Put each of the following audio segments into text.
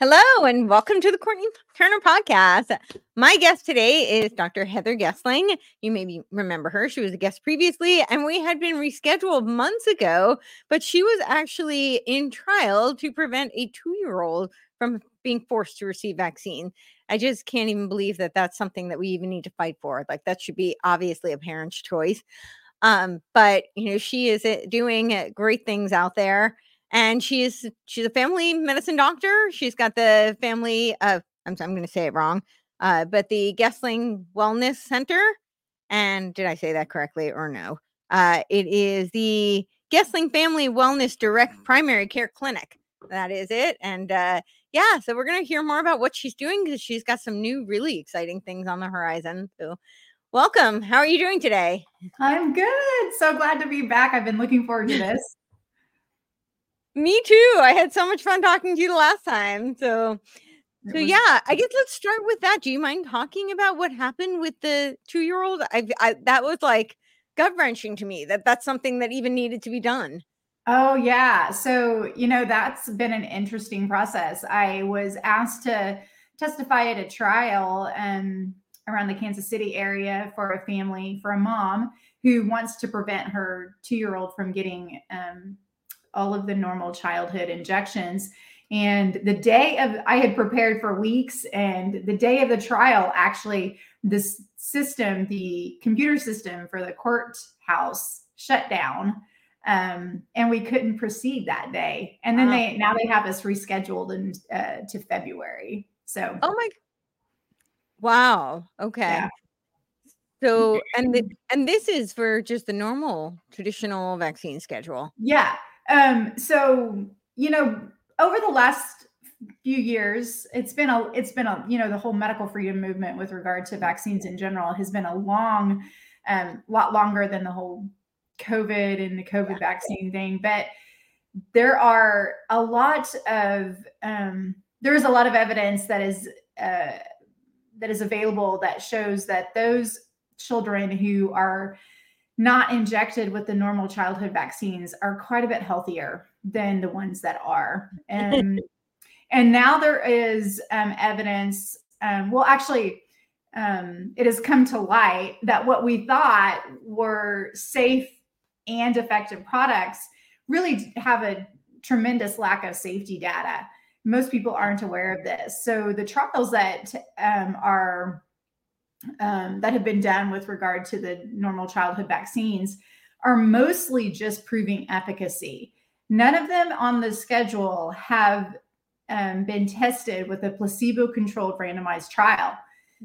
Hello, and welcome to the Courtenay Turner Podcast. My guest today is Dr. Heather Gessling. You maybe remember her. She was a guest previously, and we had been rescheduled months ago, but she was actually in trial to prevent a 2-year-old from being forced to receive vaccine. I just can't even believe that that's something that we even need to fight for. Like, that should be obviously a parent's choice. But, you know, she is doing great things out there. And she's a family medicine doctor. She's got the family of, I'm going to say it wrong, but the Gessling Wellness Center. And did I say that correctly or no? It is the Gessling Family Wellness Direct Primary Care Clinic. That is it. And yeah, so we're going to hear more about what she's doing because she's got some new, really exciting things on the horizon. So welcome. How are you doing today? I'm good. So glad to be back. I've been looking forward to this. Me too. I had so much fun talking to you the last time. So yeah, I guess let's start with that. Do you mind talking about what happened with the 2-year-old? That was like gut-wrenching to me that that's something that even needed to be done. Oh yeah. So, you know, that's been an interesting process. I was asked to testify at a trial around the Kansas City area for a family, for a mom who wants to prevent her 2-year-old from getting, all of the normal childhood injections. And the day of, I had prepared for weeks, and the day of the trial, actually, this system, the computer system for the courthouse shut down, and we couldn't proceed that day. And then they have us rescheduled to February. So. Oh my. Wow. Okay. Yeah. So, and this is for just the normal traditional vaccine schedule. Yeah. So, you know, over the last few years, it's been a, you know, the whole medical freedom movement with regard to vaccines in general has been a long, lot longer than the whole COVID and the COVID vaccine thing. But there are a lot of, there is a lot of evidence that is available that shows that those children who are not injected with the normal childhood vaccines are quite a bit healthier than the ones that are. And now there is evidence. It has come to light that what we thought were safe and effective products really have a tremendous lack of safety data. Most people aren't aware of this. So the trials that that have been done with regard to the normal childhood vaccines are mostly just proving efficacy. None of them on the schedule have been tested with a placebo-controlled randomized trial.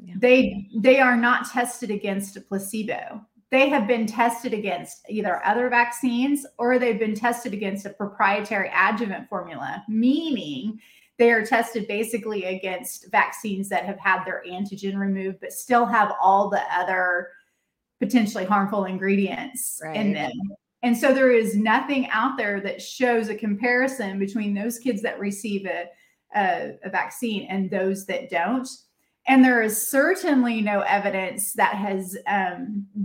Yeah. They are not tested against a placebo. They have been tested against either other vaccines or they've been tested against a proprietary adjuvant formula, meaning they are tested basically against vaccines that have had their antigen removed, but still have all the other potentially harmful ingredients in them. And so there is nothing out there that shows a comparison between those kids that receive a vaccine and those that don't. And there is certainly no evidence that has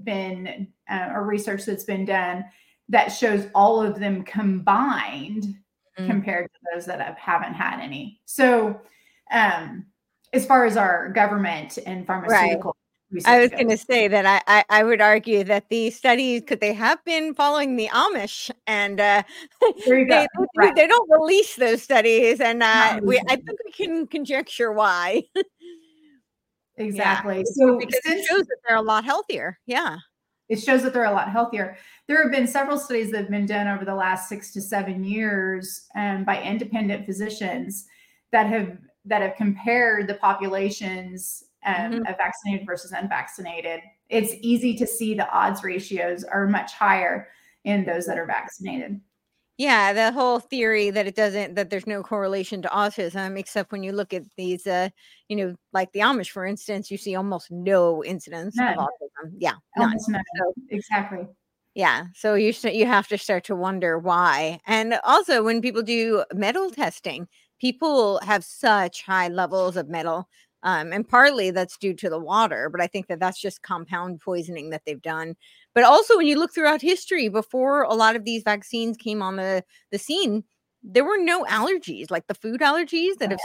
been, or research that's been done that shows all of them combined compared to those that haven't had any. So as far as our government and pharmaceutical research, I was going to say that I would argue that the studies, because they have been following the Amish, and they don't release those studies. And I think we can conjecture why. Exactly. Yeah. So because it shows that they're a lot healthier. Yeah. It shows that they're a lot healthier. There have been several studies that have been done over the last 6 to 7 years by independent physicians that have compared the populations of vaccinated versus unvaccinated. It's easy to see the odds ratios are much higher in those that are vaccinated. Yeah, the whole theory that there's no correlation to autism, except when you look at these, like the Amish, for instance, you see almost no incidence of autism. Yeah, almost none. So, exactly. Yeah, so you have to start to wonder why. And also, when people do metal testing, people have such high levels of metal, and partly that's due to the water, but I think that that's just compound poisoning that they've done. But also when you look throughout history, before a lot of these vaccines came on the scene, there were no allergies, like the food allergies that have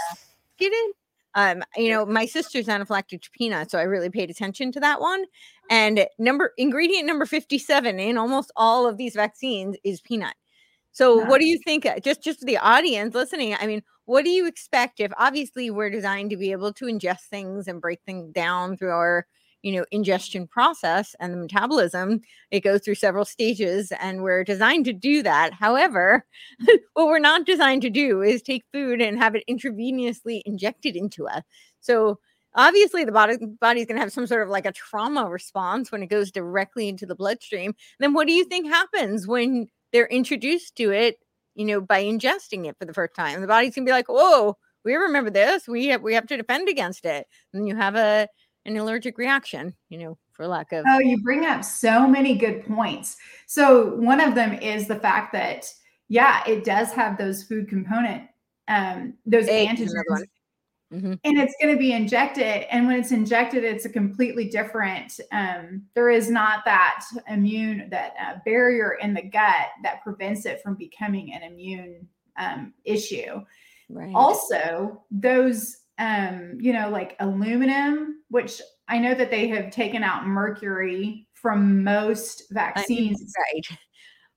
investigated. My sister's anaphylactic to peanuts, so I really paid attention to that one. And ingredient number 57 in almost all of these vaccines is peanut. So what do you think, just for the audience listening, I mean, what do you expect if obviously we're designed to be able to ingest things and break things down through our, ingestion process and the metabolism, it goes through several stages and we're designed to do that. However, what we're not designed to do is take food and have it intravenously injected into us. So obviously the body's going to have some sort of like a trauma response when it goes directly into the bloodstream. Then what do you think happens when they're introduced to it, by ingesting it for the first time? The body's going to be like, whoa, we remember this. We have to defend against it. And you have an allergic reaction, for lack of. Oh, you bring up so many good points. So one of them is the fact that, it does have those food component, those antigens, and it's going to be injected. And when it's injected, it's a completely different, there is not that barrier in the gut that prevents it from becoming an immune, issue. Right. Also those, like aluminum, which I know that they have taken out mercury from most vaccines. Right.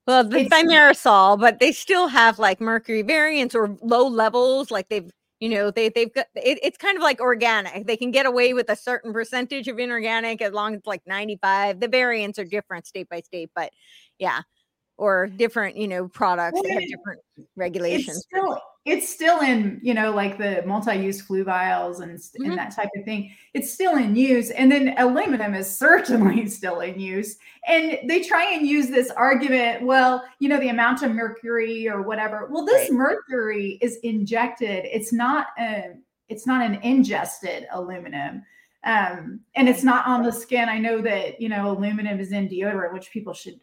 Well, the thimerosal, but they still have like mercury variants or low levels. Like they've got, it's kind of like organic. They can get away with a certain percentage of inorganic as long as like 95. The variants are different state by state, but or different, products that have different regulations. It's still in, like the multi-use flu vials and that type of thing. It's still in use. And then aluminum is certainly still in use. And they try and use this argument, the amount of mercury or whatever. Well, this mercury is injected. It's not an ingested aluminum. And it's not on the skin. I know that, aluminum is in deodorant,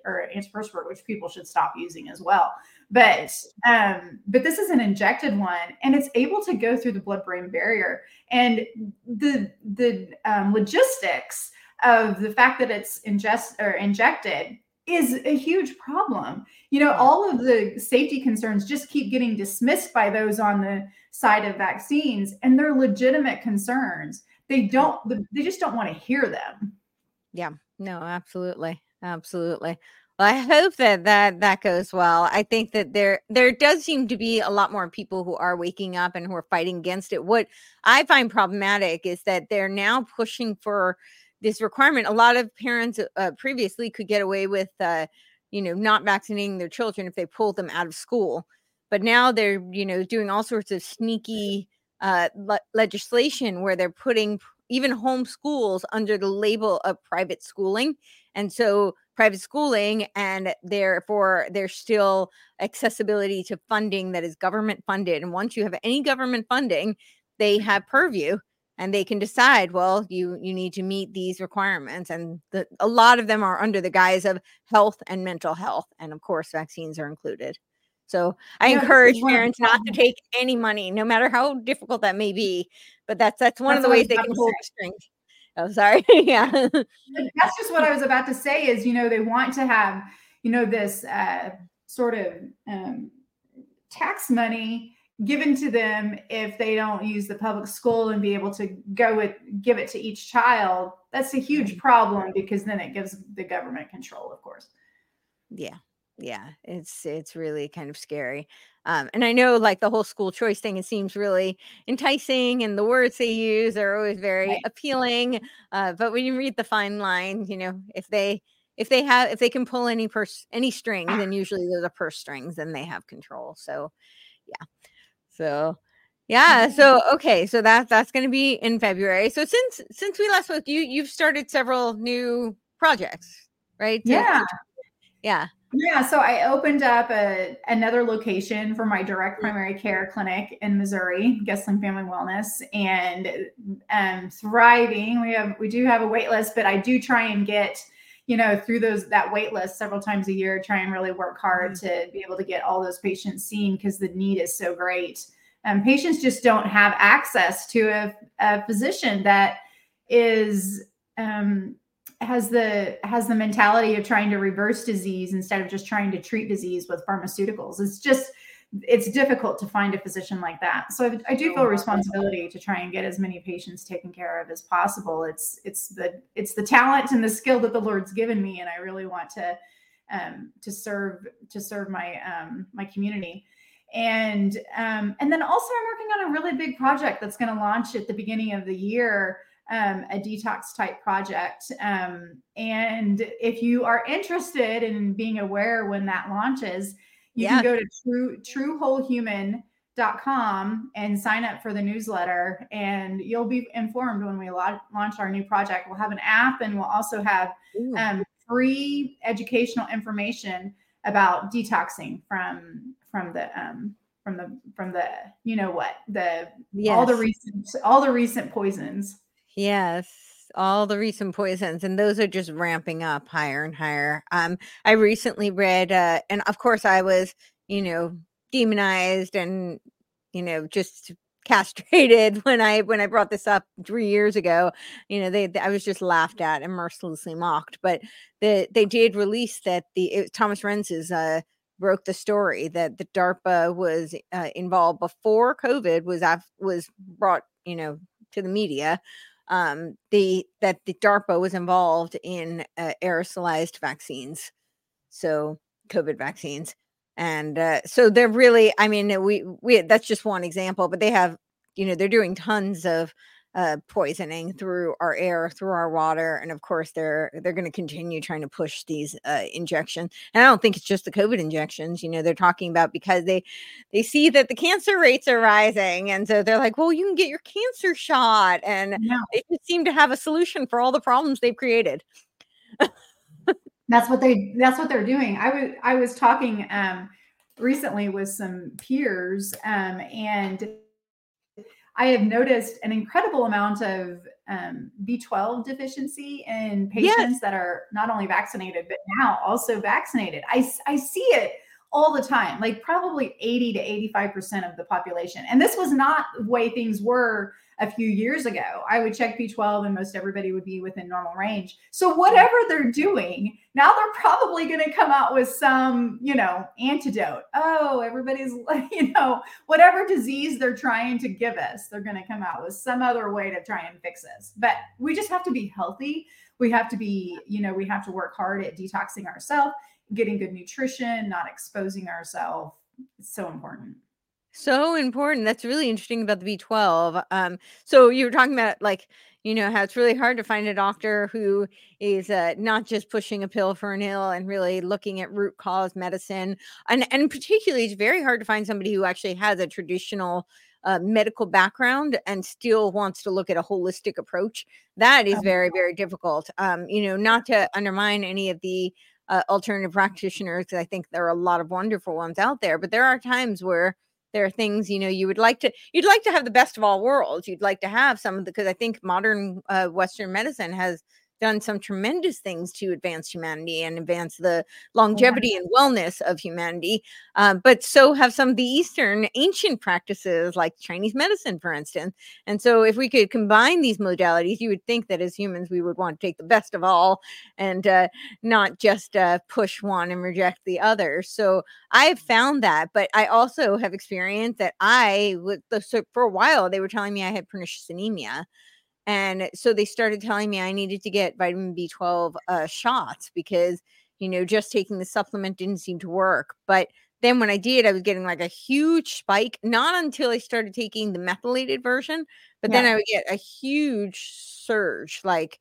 or antiperspirant, which people should stop using as well. But this is an injected one and it's able to go through the blood-brain barrier, and the logistics of the fact that it's injected is a huge problem. All of the safety concerns just keep getting dismissed by those on the side of vaccines, and they're legitimate concerns. They just don't want to hear them. Yeah, no, absolutely. Absolutely. Well, I hope that goes well. I think that there does seem to be a lot more people who are waking up and who are fighting against it. What I find problematic is that they're now pushing for this requirement. A lot of parents previously could get away with, not vaccinating their children if they pulled them out of school. But now they're, doing all sorts of sneaky legislation where they're putting even home schools under the label of private schooling. And so private schooling, and therefore there's still accessibility to funding that is government funded. And once you have any government funding, they have purview and they can decide, you need to meet these requirements. And a lot of them are under the guise of health and mental health. And of course, vaccines are included. So I encourage parents not to take any money, no matter how difficult that may be. But that's one of the ways they can hold strings. Oh, sorry. That's just what I was about to say is, they want to have, this sort of tax money given to them if they don't use the public school and be able to give it to each child. That's a huge problem, because then it gives the government control, of course. Yeah. Yeah, it's really kind of scary. And I know like the whole school choice thing, it seems really enticing and the words they use are always very appealing. But when you read the fine line, if they can pull any strings, then usually those are purse strings and they have control. So that's going to be in February. So since we last spoke, you've started several new projects, right? So I opened up another location for my direct primary care clinic in Missouri, Gessling Family Wellness, and thriving. We do have a wait list, but I do try and get, through that wait list several times a year, try and really work hard to be able to get all those patients seen, because the need is so great. Patients just don't have access to a physician that is has the mentality of trying to reverse disease instead of just trying to treat disease with pharmaceuticals. It's just it's difficult to find a physician like that. So I do feel a responsibility to try and get as many patients taken care of as possible. It's the talent and the skill that the Lord's given me, and I really want to serve my community. And then also I'm working on a really big project that's going to launch at the beginning of the year, a detox type project. And if you are interested in being aware when that launches, you can go to truewholehuman.com and sign up for the newsletter, and you'll be informed when we launch our new project. We'll have an app, and we'll also have free educational information about detoxing from the all the recent poisons. Yes, all the recent poisons, and those are just ramping up higher and higher. I recently read, and of course I was, demonized and just castrated when I brought this up 3 years ago. I was just laughed at and mercilessly mocked. But they did release that Thomas Rentz's broke the story that the DARPA was involved before COVID was brought, to the media, that the DARPA was involved in aerosolized vaccines. So COVID vaccines. And so they're really, we that's just one example, but they have, they're doing tons of poisoning through our air, through our water, and of course they're going to continue trying to push these injections. And I don't think it's just the COVID injections. They're talking about because they see that the cancer rates are rising, and so they're like, well, you can get your cancer shot, and they just seem to have a solution for all the problems they've created. That's what they're doing. I was talking recently with some peers, and I have noticed an incredible amount of B12 deficiency in patients that are not only vaccinated, but now also vaccinated. I see it all the time, like probably 80 to 85% of the population. And this was not the way things were a few years ago. I would check B12 and most everybody would be within normal range. So whatever they're doing, now they're probably going to come out with some, antidote. Oh, everybody's, whatever disease they're trying to give us, they're going to come out with some other way to try and fix us. But we just have to be healthy. We have to be, we have to work hard at detoxing ourselves, getting good nutrition, not exposing ourselves. It's so important. So important. That's really interesting about the B12. So you were talking about how it's really hard to find a doctor who is not just pushing a pill for an ill and really looking at root cause medicine. And particularly, it's very hard to find somebody who actually has a traditional medical background and still wants to look at a holistic approach. That is very, very difficult. Not to undermine any of the alternative practitioners, because I think there are a lot of wonderful ones out there, but there are times where there are things, you'd like to have the best of all worlds. You'd like to have some of because I think modern Western medicine has done some tremendous things to advance humanity and advance the longevity and wellness of humanity. But so have some of the Eastern ancient practices like Chinese medicine, for instance. And so if we could combine these modalities, you would think that as humans, we would want to take the best of all and not just push one and reject the other. So I've found that, but I also have experienced that for a while, they were telling me I had pernicious anemia. And so they started telling me I needed to get vitamin B12 shots because, just taking the supplement didn't seem to work. But then when I did, I was getting like a huge spike, not until I started taking the methylated version, but then I would get a huge surge, it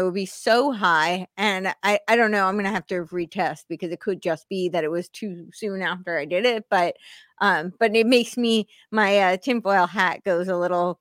would be so high. And I don't know, I'm going to have to retest because it could just be that it was too soon after I did it. But it makes me, my tinfoil hat goes a little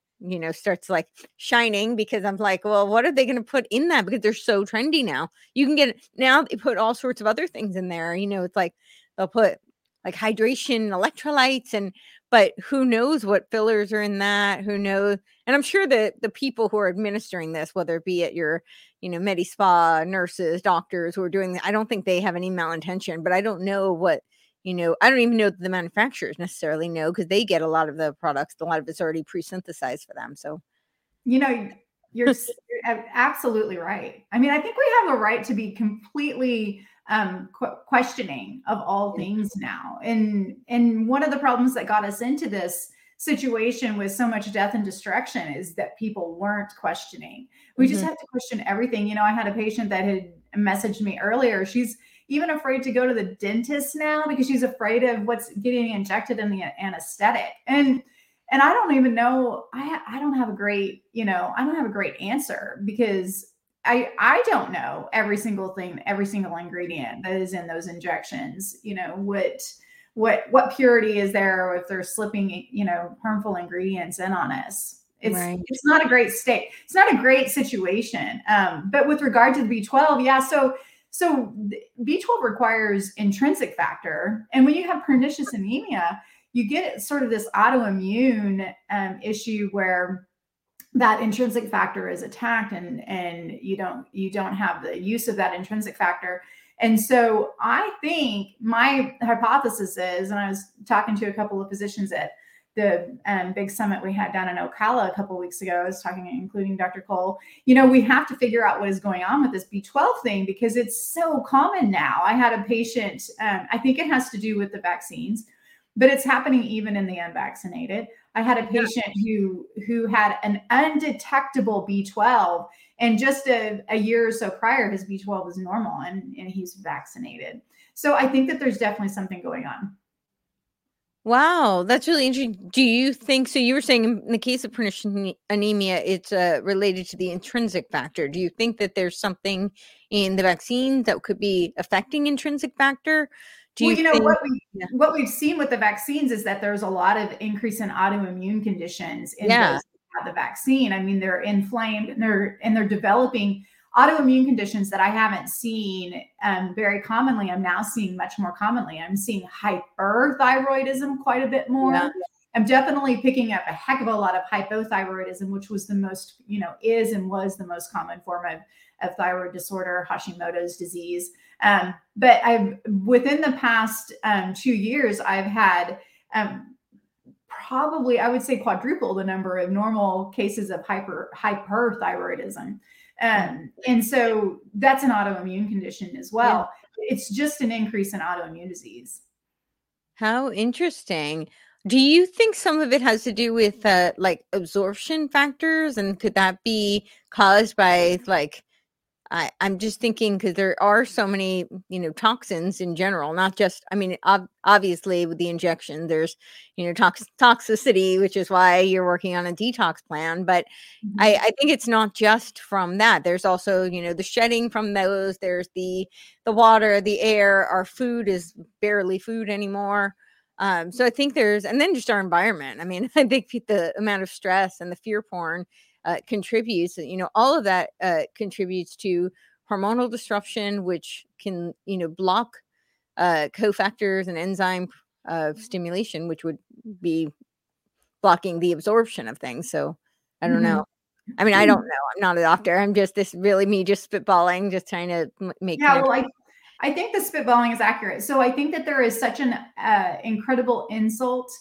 starts like shining because I'm like, well, what are they going to put in that? Because they're so trendy now. You can get now they put all sorts of other things in there. It's like they'll put like hydration, electrolytes, but who knows what fillers are in that? Who knows? And I'm sure that the people who are administering this, whether it be at your, MediSpa, nurses, doctors who are doing that, I don't think they have any malintention, but I don't know what. I don't even know that the manufacturers necessarily know because they get a lot of the products. A lot of it's already pre-synthesized for them. So, you're absolutely right. I think we have a right to be completely questioning of all things now. And one of the problems that got us into this situation with so much death and destruction is that people weren't questioning. We just have to question everything. You know, I had a patient that had messaged me earlier. She's even afraid to go to the dentist now because she's afraid of what's getting injected in the anesthetic. And I don't even know, I don't have a great, you know, I don't have a great answer because I don't know every single thing, every single ingredient that is in those injections. You know, what purity is there if they're slipping, you know, harmful ingredients in on us. It's not a great state. It's not a great situation. But with regard to the B12, yeah. So B12 requires intrinsic factor. And when you have pernicious anemia, you get sort of this autoimmune issue where that intrinsic factor is attacked and you don't have the use of that intrinsic factor. And so I think my hypothesis is, and I was talking to a couple of physicians at the big summit we had down in Ocala a couple of weeks ago, I was talking, including Dr. Cole, you know, we have to figure out what is going on with this B12 thing because it's so common now. I had a patient, I think it has to do with the vaccines, but it's happening even in the unvaccinated. I had a patient who had an undetectable B12, and just a year or so prior, his B12 was normal and he's vaccinated. So I think that there's definitely something going on. Wow, that's really interesting. Do you think, so you were saying in the case of pernicious anemia, it's related to the intrinsic factor. Do you think that there's something in the vaccine that could be affecting intrinsic factor? What we've seen with the vaccines is that there's a lot of increase in autoimmune conditions in those who have the vaccine. I mean, they're inflamed and they're developing autoimmune conditions that I haven't seen very commonly. I'm now seeing much more commonly. I'm seeing hyperthyroidism quite a bit more. Yeah. I'm definitely picking up a heck of a lot of hypothyroidism, which was the most, you know, is and was the most common form of thyroid disorder, Hashimoto's disease. But I've, within the past 2 years, I've had probably, I would say quadruple the number of normal cases of hyperthyroidism. And so that's an autoimmune condition as well. Yeah. It's just an increase in autoimmune disease. How interesting. Do you think some of it has to do with like absorption factors, and could that be caused by like, I'm just thinking because there are so many, you know, toxins in general, not just, I mean, obviously with the injection, there's, you know, toxicity, which is why you're working on a detox plan. But I think it's not just from that. There's also, you know, the shedding from those, there's the water, the air, our food is barely food anymore. So I think there's, and then just our environment. I mean, I think the amount of stress and the fear porn contributes, you know, all of that contributes to hormonal disruption, which can, you know, block cofactors and enzyme stimulation, which would be blocking the absorption of things. So I don't know. I mean, I don't know. I'm not a doctor. I'm just me spitballing, just trying to make. Yeah, well, I think the spitballing is accurate. So I think that there is such an incredible insult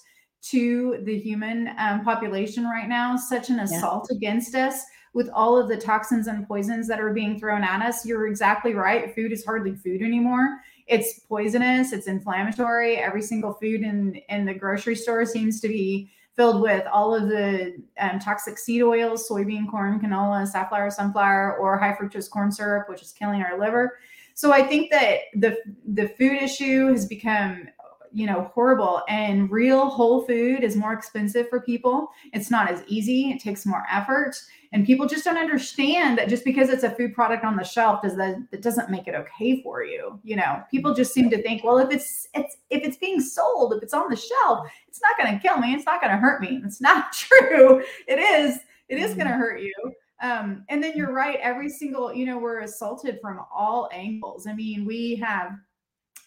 to the human population right now, such an assault against us with all of the toxins and poisons that are being thrown at us. You're exactly right. Food is hardly food anymore. It's poisonous. It's inflammatory. Every single food in the grocery store seems to be filled with all of the toxic seed oils, soybean, corn, canola, safflower, sunflower, or high fructose corn syrup, which is killing our liver. So I think that the food issue has become, you know, horrible, and real whole food is more expensive for people. It's not as easy. It takes more effort, and people just don't understand that just because it's a food product on the shelf that doesn't make it okay for you. You know, people just seem to think, well, if it's being sold, if it's on the shelf, it's not going to kill me. It's not going to hurt me. It's not true. It is going to hurt you. And then you're right. Every single, you know, we're assaulted from all angles. I mean, we have,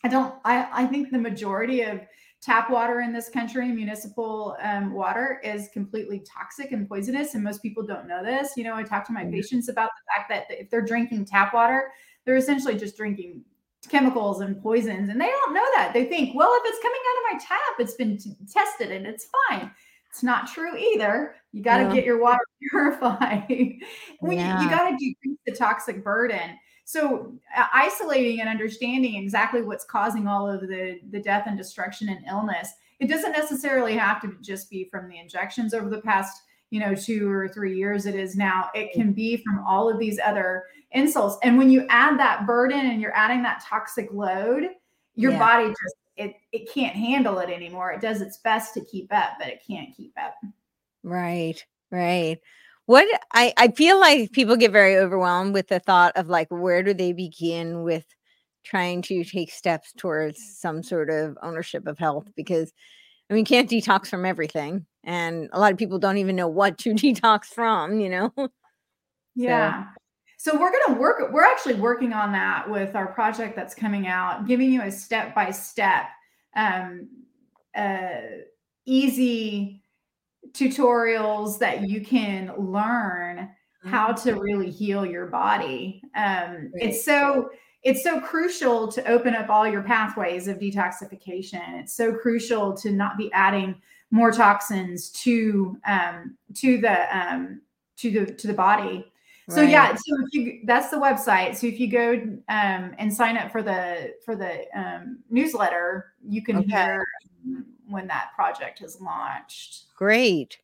I think the majority of tap water in this country, municipal water, is completely toxic and poisonous. And most people don't know this. You know, I talk to my patients about the fact that if they're drinking tap water, they're essentially just drinking chemicals and poisons. And they don't know that. They think, well, if it's coming out of my tap, it's been tested and it's fine. It's not true either. You got to get your water purified. You got to decrease the toxic burden. So isolating and understanding exactly what's causing all of the death and destruction and illness, it doesn't necessarily have to just be from the injections over the past, 2 or 3 years it is now. It can be from all of these other insults. And when you add that burden and you're adding that toxic load, your body just, it can't handle it anymore. It does its best to keep up, but it can't keep up. Right, right. What I feel like people get very overwhelmed with the thought of like, where do they begin with trying to take steps towards some sort of ownership of health? Because you can't detox from everything. And a lot of people don't even know what to detox from, Yeah. So we're actually working on that with our project that's coming out, giving you a step-by-step, easy tutorials that you can learn how to really heal your body. It's so crucial to open up all your pathways of detoxification. It's so crucial to not be adding more toxins to the body. Right. So that's the website. So if you go and sign up for the newsletter, you can hear when that project is launched. Great.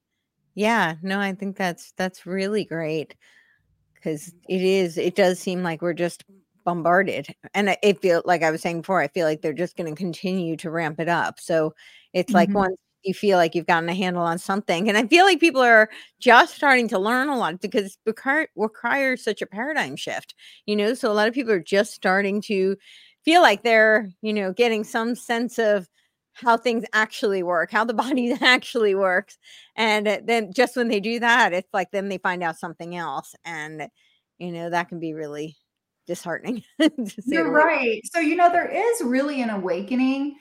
Yeah, no, I think that's really great, because it does seem like we're just bombarded. And it feels like I was saying before, I feel like they're just going to continue to ramp it up. So it's like once you feel like you've gotten a handle on something. And I feel like people are just starting to learn a lot because it requires such a paradigm shift, so a lot of people are just starting to feel like they're, getting some sense of how things actually work, how the body actually works. And then just when they do that, it's like, then they find out something else. And, that can be really disheartening. You're right. So, there is really an awakening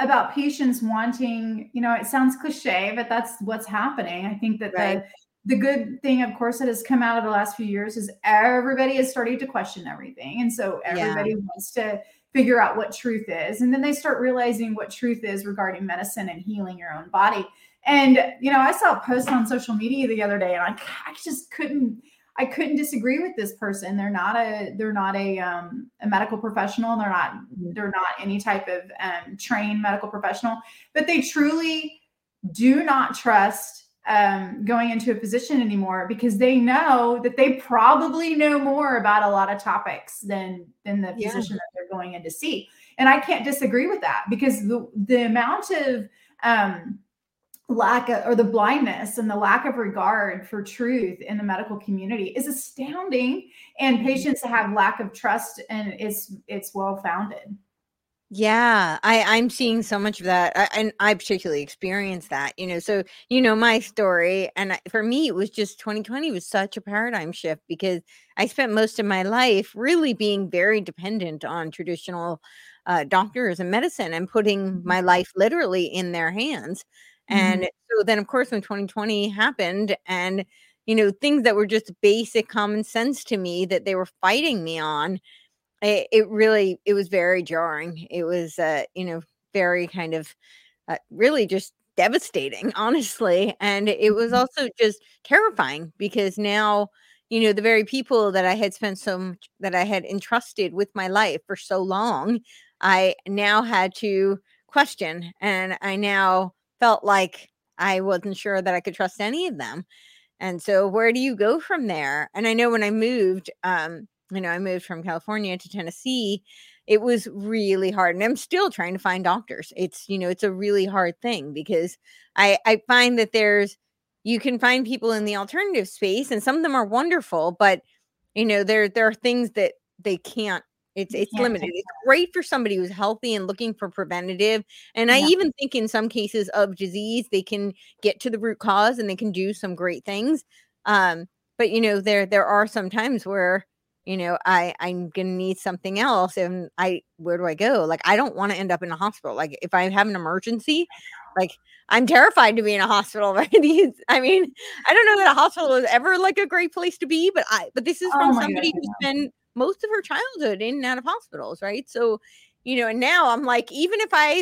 about patients wanting, it sounds cliche, but that's what's happening. I think that the good thing, of course, that has come out of the last few years is everybody is starting to question everything. And so everybody wants to figure out what truth is. And then they start realizing what truth is regarding medicine and healing your own body. And, I saw a post on social media the other day, and I just couldn't disagree with this person. They're not a medical professional. They're not any type of trained medical professional, but they truly do not trust going into a physician anymore, because they know that they probably know more about a lot of topics than the physician that they're going in to see. And I can't disagree with that, because the amount of the blindness and the lack of regard for truth in the medical community is astounding, and patients have lack of trust, and it's well-founded. Yeah, I'm seeing so much of that. I particularly experienced that, so, my story. And for me, it was just 2020 was such a paradigm shift, because I spent most of my life really being very dependent on traditional doctors and medicine, and putting my life literally in their hands. And so then, of course, when 2020 happened, and, things that were just basic common sense to me that they were fighting me on, it was very jarring. It was, very kind of really just devastating, honestly. And it was also just terrifying, because now, the very people that I had spent so much, that I had entrusted with my life for so long, I now had to question, and I now felt like I wasn't sure that I could trust any of them. And so where do you go from there? And I know when I moved, I moved from California to Tennessee, it was really hard. And I'm still trying to find doctors. It's, it's a really hard thing, because I find that you can find people in the alternative space, and some of them are wonderful, but there are things that they can't. It's limited. It's great for somebody who's healthy and looking for preventative. And I even think in some cases of disease, they can get to the root cause and they can do some great things. But there are some times where, I'm going to need something else, and where do I go? Like, I don't want to end up in a hospital. Like, if I have an emergency, like, I'm terrified to be in a hospital. Right? I don't know that a hospital was ever like a great place to be, but this is from somebody who's been most of her childhood in and out of hospitals, right? So, and now I'm like, even if I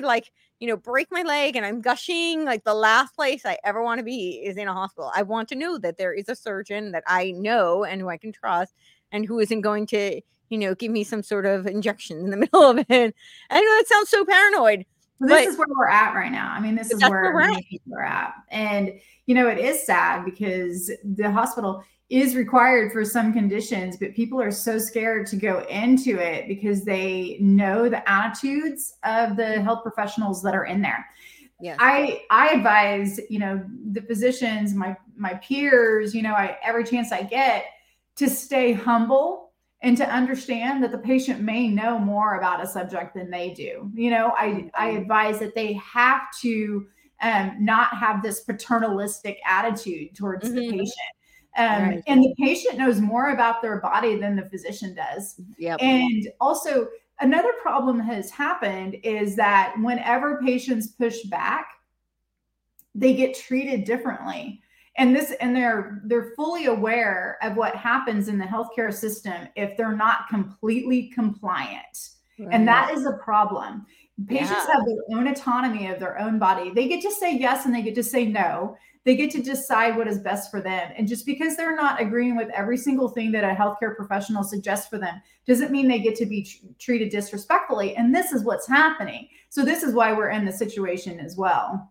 break my leg and I'm gushing, like the last place I ever want to be is in a hospital. I want to know that there is a surgeon that I know and who I can trust, and who isn't going to, you know, give me some sort of injection in the middle of it. I know that sounds so paranoid. Well, this is where we're at right now. I mean, this is where we're at. And, you know, it is sad because the hospital is required for some conditions, but people are so scared to go into it because they know the attitudes of the health professionals that are in there. Yeah. I advise, you know, the physicians, my peers, you know, every chance I get to stay humble and to understand that the patient may know more about a subject than they do. You know, I advise that they have to not have this paternalistic attitude towards the patient. Right. And the patient knows more about their body than the physician does. Yep. And also another problem has happened is that whenever patients push back, they get treated differently. And they're fully aware of what happens in the healthcare system if they're not completely compliant. Right. And that is a problem. Patients have their own autonomy of their own body. They get to say yes and they get to say no. They get to decide what is best for them. And just because they're not agreeing with every single thing that a healthcare professional suggests for them doesn't mean they get to be treated disrespectfully. And this is what's happening. So this is why we're in the situation as well.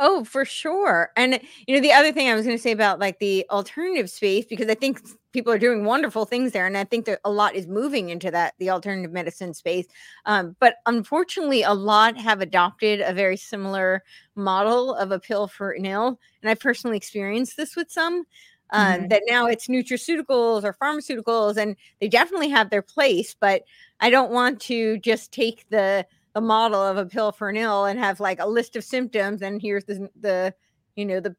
Oh, for sure. And, you know, the other thing I was going to say about like the alternative space, because I think people are doing wonderful things there. And I think that a lot is moving into that, the alternative medicine space. But unfortunately, a lot have adopted a very similar model of a pill for an ill. And I personally experienced this with some that now it's nutraceuticals or pharmaceuticals, and they definitely have their place. But I don't want to just take the model of a pill for an ill and have like a list of symptoms. And here's what, even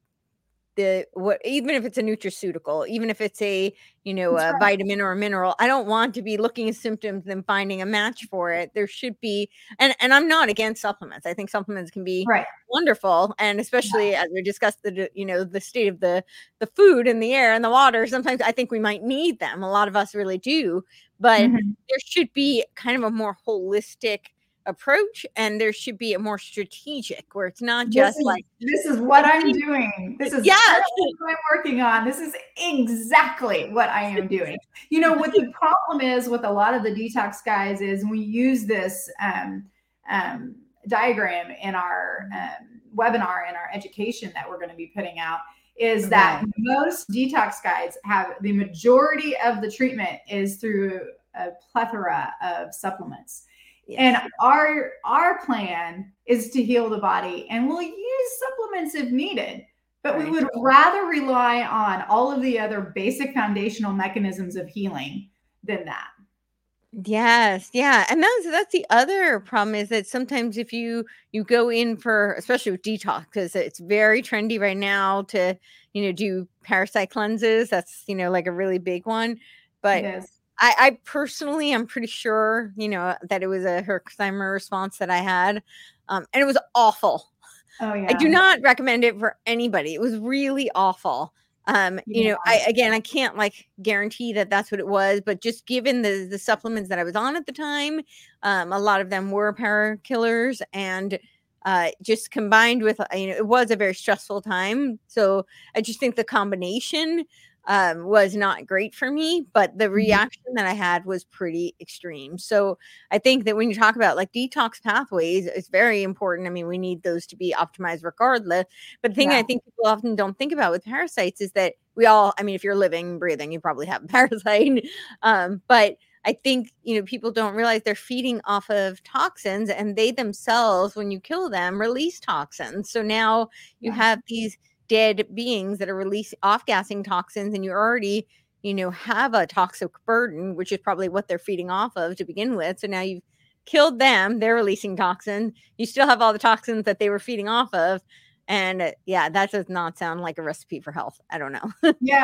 if it's a nutraceutical, even if it's a, you know, a vitamin or a mineral, I don't want to be looking at symptoms and finding a match for it. There should be, and I'm not against supplements. I think supplements can be wonderful. And especially as we discussed the, you know, the state of the food and the air and the water, sometimes I think we might need them. A lot of us really do, but there should be kind of a more holistic approach, and there should be a more strategic where it's not just this is what I'm doing. This is what I'm working on. This is exactly what I am doing. You know, what the problem is with a lot of the detox guys is we use this diagram in our webinar and our education that we're going to be putting out is that most detox guides have the majority of the treatment is through a plethora of supplements. And our plan is to heal the body, and we'll use supplements if needed, but we would rather rely on all of the other basic foundational mechanisms of healing than that. Yes. Yeah. And that's the other problem is that sometimes if you go in for, especially with detox, because it's very trendy right now to, you know, do parasite cleanses. That's, you know, like a really big one, but I personally, I'm pretty sure, you know, that it was a Herxheimer response that I had. And it was awful. Oh, yeah. I do not recommend it for anybody. It was really awful. You know, I can't like guarantee that that's what it was, but just given the supplements that I was on at the time, a lot of them were parakillers, and just combined with, you know, it was a very stressful time. So I just think the combination was not great for me, but the reaction that I had was pretty extreme. So I think that when you talk about like detox pathways, it's very important. I mean, we need those to be optimized regardless. But the thing I think people often don't think about with parasites is that we all, I mean, if you're living, breathing, you probably have a parasite. But I think, you know, people don't realize they're feeding off of toxins, and they themselves, when you kill them, release toxins. So now you have these dead beings that are releasing off-gassing toxins, and you already, you know, have a toxic burden, which is probably what they're feeding off of to begin with. So now you've killed them, they're releasing toxins. You still have all the toxins that they were feeding off of. And that does not sound like a recipe for health. I don't know. You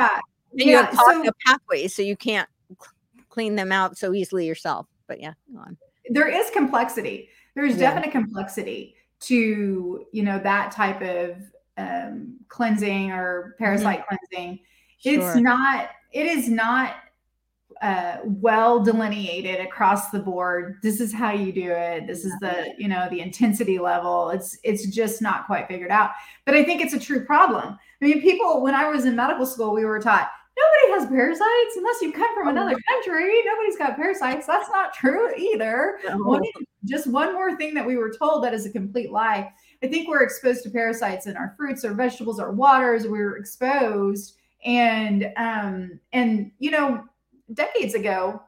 have toxic pathways, so you can't clean them out so easily yourself. But go on. There is complexity. There's definite complexity to, you know, that type of cleansing or parasite cleansing. It is not well delineated across the board. This is how you do it. This is the, you know, the intensity level. It's just not quite figured out, but I think it's a true problem. I mean, people, when I was in medical school, we were taught nobody has parasites unless you come from another country. Nobody's got parasites. That's not true either. No. Just one more thing that we were told that is a complete lie. I think we're exposed to parasites in our fruits, our vegetables, our waters. We're exposed. And you know, decades ago,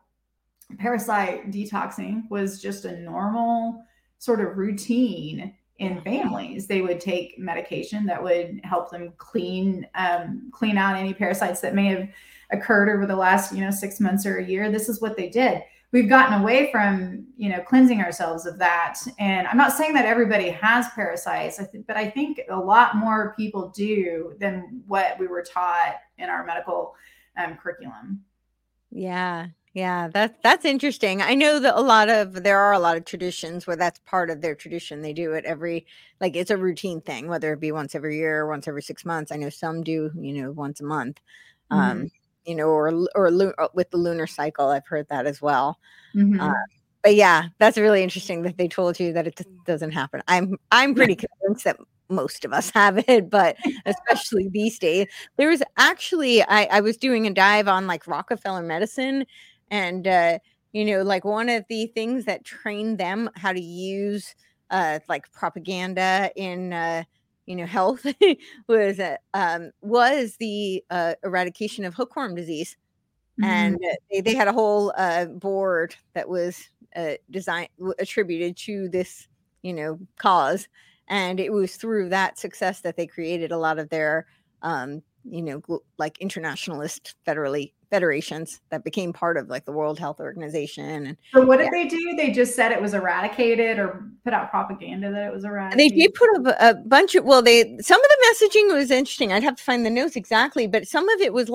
parasite detoxing was just a normal sort of routine in families. They would take medication that would help them clean out any parasites that may have occurred over the last, 6 months or a year. This is what they did. We've gotten away from, cleansing ourselves of that. And I'm not saying that everybody has parasites, but I think a lot more people do than what we were taught in our medical curriculum. Yeah. Yeah, that's interesting. I know that there are a lot of traditions where that's part of their tradition. They do it it's a routine thing, whether it be once every year or once every 6 months. I know some do, once a month, mm-hmm. or with the lunar cycle. I've heard that as well. Mm-hmm. But yeah, that's really interesting that they told you that it doesn't happen. I'm pretty convinced that most of us have it, but especially these days. There was actually, I was doing a dive on Rockefeller medicine, and one of the things that trained them how to use propaganda in health was the eradication of hookworm disease. Mm-hmm. And they had a whole board that was attributed to this cause. And it was through that success that they created a lot of their, internationalist federations that became part of the World Health Organization. And so what did they do? They just said it was eradicated, or put out propaganda that it was eradicated. They did put up a bunch of, some of the messaging was interesting. I'd have to find the notes exactly, but some of it was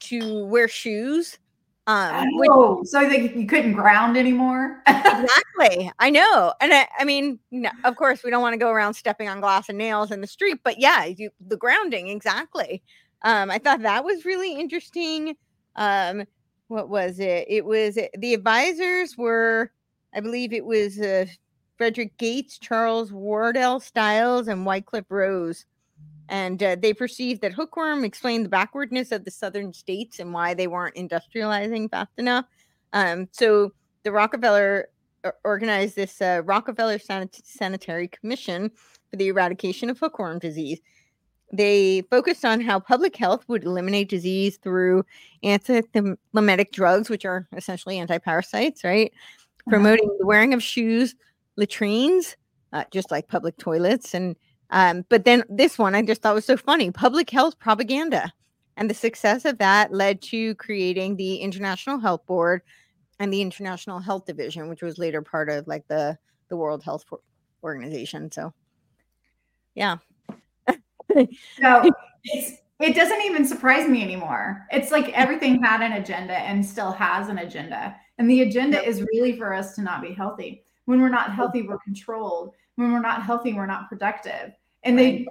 to wear shoes. So that you couldn't ground anymore. Exactly. I know. And I mean, of course we don't want to go around stepping on glass and nails in the street, but yeah, the grounding. Exactly. I thought that was really interesting. What was it? It was the advisors were, I believe it was, Frederick Gates, Charles Wardell Styles, and Wickliffe Rose. And they perceived that hookworm explained the backwardness of the southern states and why they weren't industrializing fast enough. So the Rockefeller organized this Rockefeller Sanitary Commission for the eradication of hookworm disease. They focused on how public health would eliminate disease through antithymetic drugs, which are essentially anti-parasites, right? Promoting the wearing of shoes, latrines, just like public toilets, and but then this one I just thought was so funny, public health propaganda. And the success of that led to creating the International Health Board and the International Health Division, which was later part of the World Health Organization. So, yeah. So it doesn't even surprise me anymore. It's like everything had an agenda and still has an agenda. And the agenda is really for us to not be healthy. When we're not healthy, we're controlled. When we're not healthy, we're not productive. And the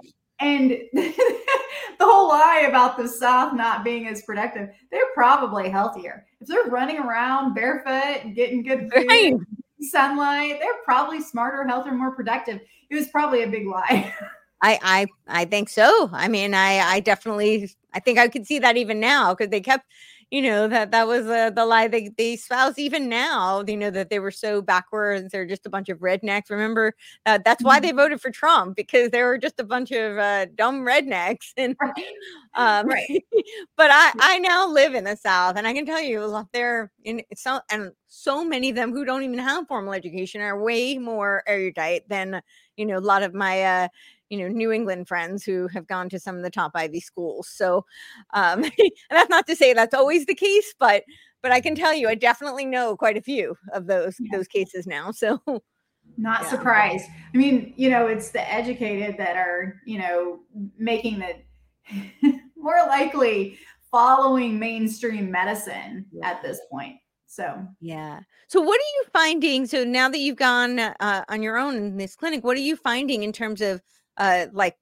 whole lie about the South not being as productive, they're probably healthier. If they're running around barefoot, getting good food, right, sunlight, they're probably smarter, healthier, more productive. It was probably a big lie. I think so. I mean, I definitely, I think I could see that even now, because they kept, that was the lie they espouse even now, that they were so backwards. They're just a bunch of rednecks. Remember, that's why they voted for Trump, because they were just a bunch of dumb rednecks. And right. But I now live in the South, and I can tell you there in South, and so many of them who don't even have formal education are way more erudite than, a lot of my, New England friends who have gone to some of the top Ivy schools. So, and that's not to say that's always the case, but I can tell you, I definitely know quite a few of those cases now. So not surprised. I mean, it's the educated that are, making the more likely following mainstream medicine at this point. So, yeah. So what are you finding? So now that you've gone on your own in this clinic, what are you finding in terms of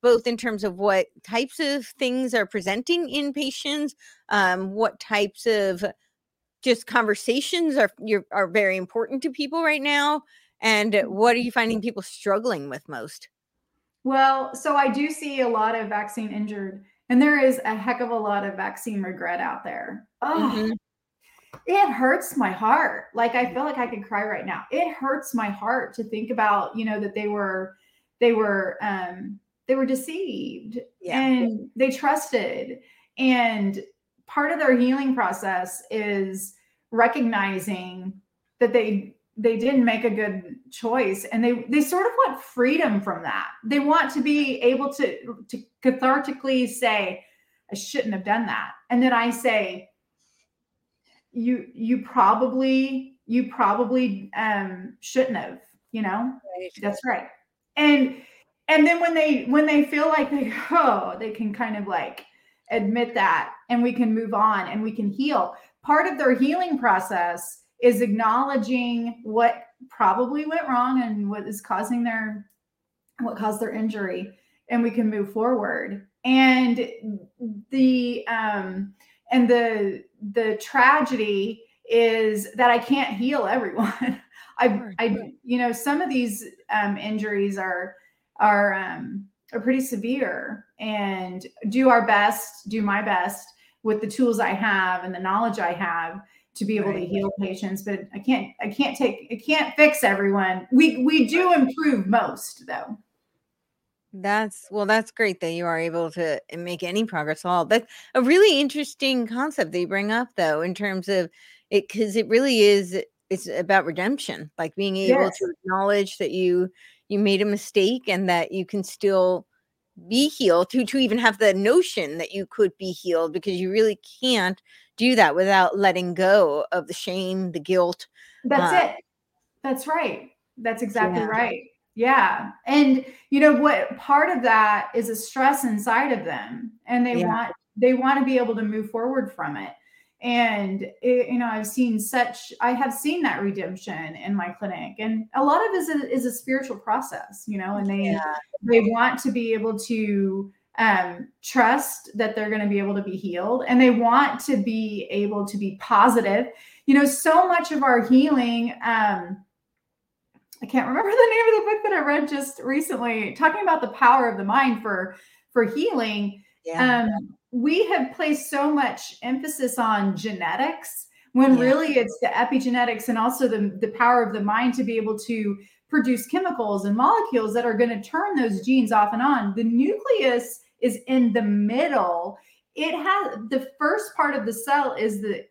both in terms of what types of things are presenting in patients, what types of just conversations are very important to people right now, and what are you finding people struggling with most? Well, so I do see a lot of vaccine injured, and there is a heck of a lot of vaccine regret out there. Oh, it hurts my heart. Like, I feel like I could cry right now. It hurts my heart to think about, you know, that they were deceived and they trusted. And part of their healing process is recognizing that they didn't make a good choice, and they sort of want freedom from that. They want to be able to cathartically say, I shouldn't have done that. And then I say, you probably shouldn't have, you know, that's right. And then when they feel like they can kind of like admit that, and we can move on and we can heal. Part of their healing process is acknowledging what probably went wrong and what caused their injury, and we can move forward. And the tragedy is that I can't heal everyone. I some of these injuries are pretty severe, and do my best with the tools I have and the knowledge I have to be able to heal patients, but I can't fix everyone. We do improve most, though. That's great that you are able to make any progress at all. That's a really interesting concept that you bring up, though, in terms of it, because it really is, it's about redemption, like being able to acknowledge that you made a mistake and that you can still be healed, to even have the notion that you could be healed, because you really can't do that without letting go of the shame, the guilt. That's it. That's right. That's exactly right. Yeah. And you know what, part of that is a stress inside of them, and they want to be able to move forward from it. And it, you know, I have seen that redemption in my clinic, and a lot of it is a spiritual process, you know, and they want to be able to trust that they're going to be able to be healed, and they want to be able to be positive. You know, so much of our healing, I can't remember the name of the book that I read just recently, talking about the power of the mind for healing. Yeah. We have placed so much emphasis on genetics when really it's the epigenetics, and also the power of the mind to be able to produce chemicals and molecules that are going to turn those genes off and on. The nucleus is in the middle. It has the first part of the cell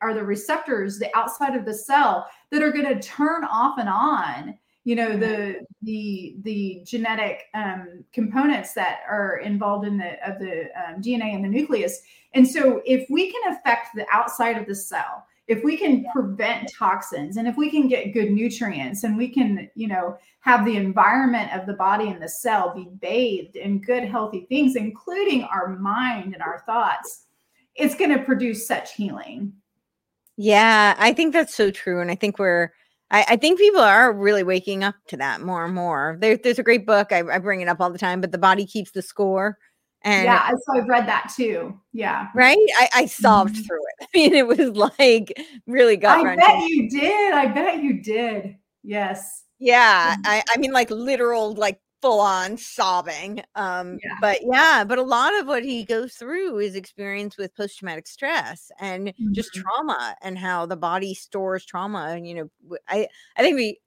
are the receptors, the outside of the cell, that are going to turn off and on, you know, the genetic components that are involved in the DNA in the nucleus. And so if we can affect the outside of the cell, if we can prevent toxins, and if we can get good nutrients, and we can, you know, have the environment of the body and the cell be bathed in good, healthy things, including our mind and our thoughts, it's going to produce such healing. Yeah, I think that's so true. And I think I think people are really waking up to that more and more. There's a great book. I bring it up all the time, but The Body Keeps The Score. And so I've read that too. Yeah. Right? I solved through it. I mean, it was like really gut-wrenching. I bet you did. Yes. Yeah. I mean, like literal, like full-on sobbing. But a lot of what he goes through is experience with post-traumatic stress and just trauma, and how the body stores trauma. And, you know, I think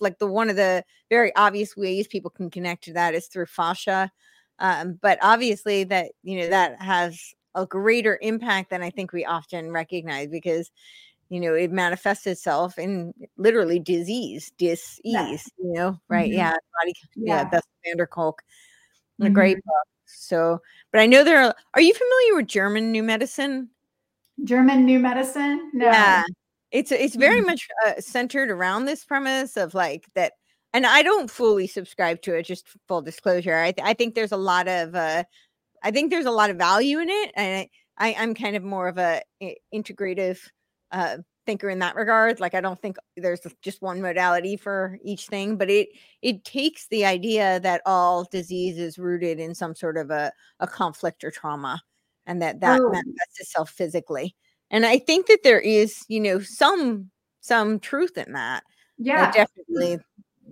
like one of the very obvious ways people can connect to that is through fascia. But obviously that, you know, that has a greater impact than I think we often recognize, because, you know, it manifests itself in literally dis-ease, you know, right? Mm-hmm. Yeah. Body, yeah. That's Vander Kolk. A great book. So, but I know are you familiar with German New Medicine? German New Medicine? No. Yeah. It's very much centered around this premise of like that. And I don't fully subscribe to it, just full disclosure. I think there's a lot of, value in it. And I'm kind of more of a integrative thinker in that regard. Like, I don't think there's just one modality for each thing, but it takes the idea that all disease is rooted in some sort of a conflict or trauma, and that manifests itself physically. And I think that there is, you know, some truth in that. Yeah, definitely.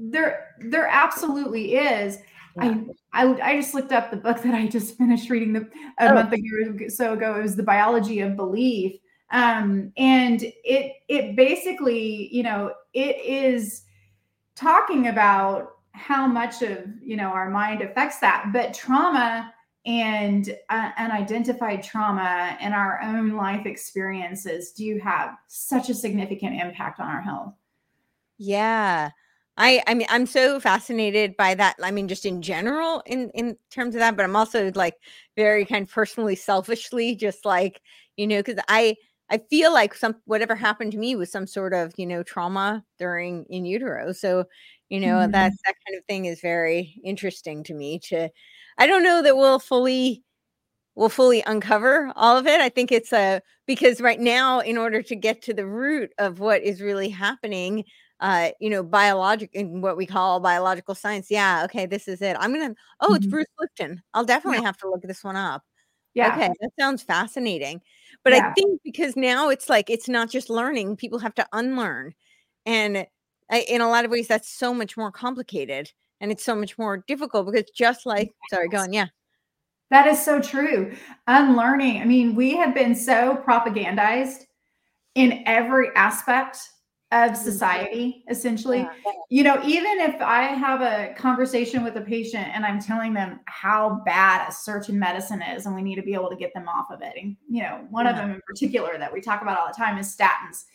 There absolutely is. Yeah. I just looked up the book that I just finished reading a month ago or so ago. It was The Biology of Belief. And it basically, it is talking about how much of, our mind affects that, but trauma and unidentified trauma and our own life experiences do have such a significant impact on our health. Yeah. I mean, I'm so fascinated by that. I mean, just in general, in terms of that, but I'm also like very kind of personally, selfishly, just like, because I feel like whatever happened to me was some sort of, trauma during in utero. So, mm-hmm. that kind of thing is very interesting to me I don't know that we'll fully uncover all of it. I think it's because right now, in order to get to the root of what is really happening, what we call biological science. Yeah. Okay. This is it. It's Bruce Lipton. I'll definitely have to look this one up. Yeah. Okay. That sounds fascinating. But I think because now it's like, it's not just learning, people have to unlearn. And in a lot of ways, that's so much more complicated and it's so much more difficult because just like, sorry, go on. Yeah. That is so true. Unlearning. I mean, we have been so propagandized in every aspect of society, essentially. Yeah. Even if I have a conversation with a patient and I'm telling them how bad a certain medicine is and we need to be able to get them off of it. And, one of them in particular that we talk about all the time is statins.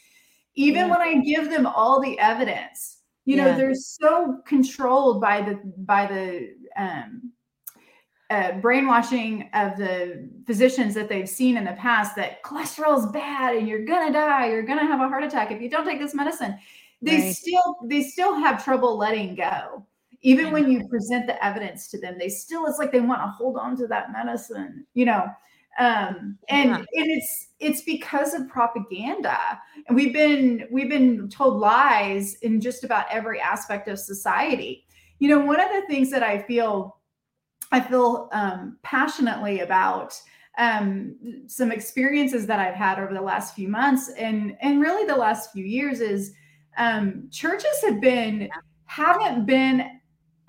Even when I give them all the evidence, they're so controlled by the brainwashing of the physicians that they've seen in the past that cholesterol is bad and you're going to die. You're going to have a heart attack if you don't take this medicine. They still have trouble letting go. Even when you present the evidence to them, it's like they want to hold on to that medicine, and it's because of propaganda. And we've been told lies in just about every aspect of society. One of the things that I feel passionately about some experiences that I've had over the last few months and really the last few years is churches haven't been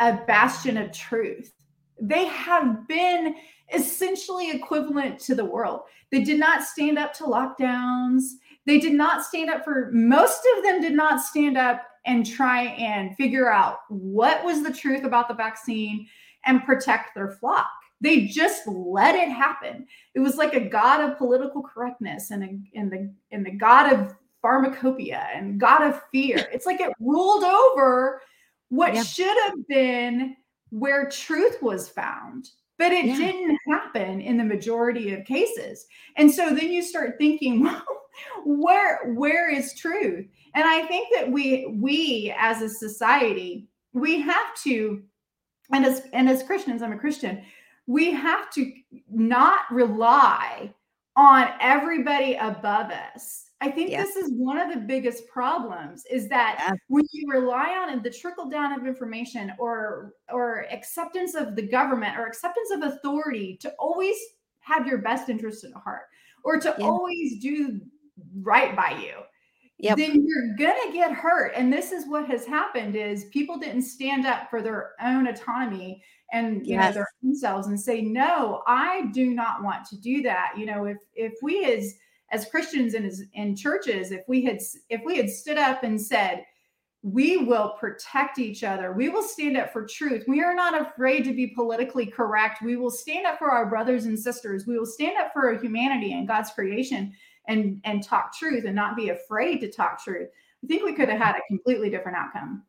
a bastion of truth. They have been essentially equivalent to the world. They did not stand up to lockdowns. They did not stand up most of them did not stand up and try and figure out what was the truth about the vaccine and protect their flock. They just let it happen. It was like a god of political correctness and the god of pharmacopoeia and god of fear. It's like it ruled over what should have been where truth was found, but it didn't happen in the majority of cases. And so then you start thinking, well, where is truth? And I think that we as a society, we have to. And as Christians, I'm a Christian, we have to not rely on everybody above us. I think this is one of the biggest problems is that when you rely on the trickle down of information or acceptance of the government or acceptance of authority to always have your best interest at heart or to always do right by you. Yep. Then you're going to get hurt. And this is what has happened is people didn't stand up for their own autonomy and their own selves and say, no, I do not want to do that. If we as Christians and in churches, if we had stood up and said, we will protect each other. We will stand up for truth. We are not afraid to be politically correct. We will stand up for our brothers and sisters. We will stand up for humanity and God's creation. And talk truth and not be afraid to talk truth. I think we could have had a completely different outcome.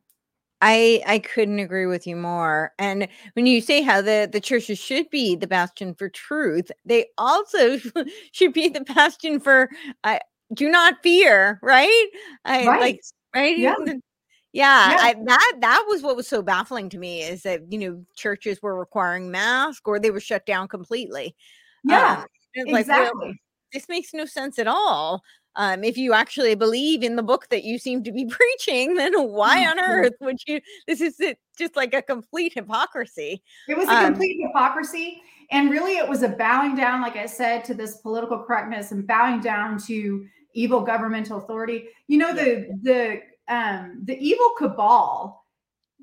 I couldn't agree with you more. And when you say how the churches should be the bastion for truth, they also should be the bastion for do not fear, right? Yeah. Yeah. That was what was so baffling to me is that, churches were requiring masks or they were shut down completely. Yeah, exactly. This makes no sense at all. If you actually believe in the book that you seem to be preaching, then why on earth would you? This is just like a complete hypocrisy. It was a complete hypocrisy. And really, it was a bowing down, like I said, to this political correctness and bowing down to evil governmental authority. The evil cabal,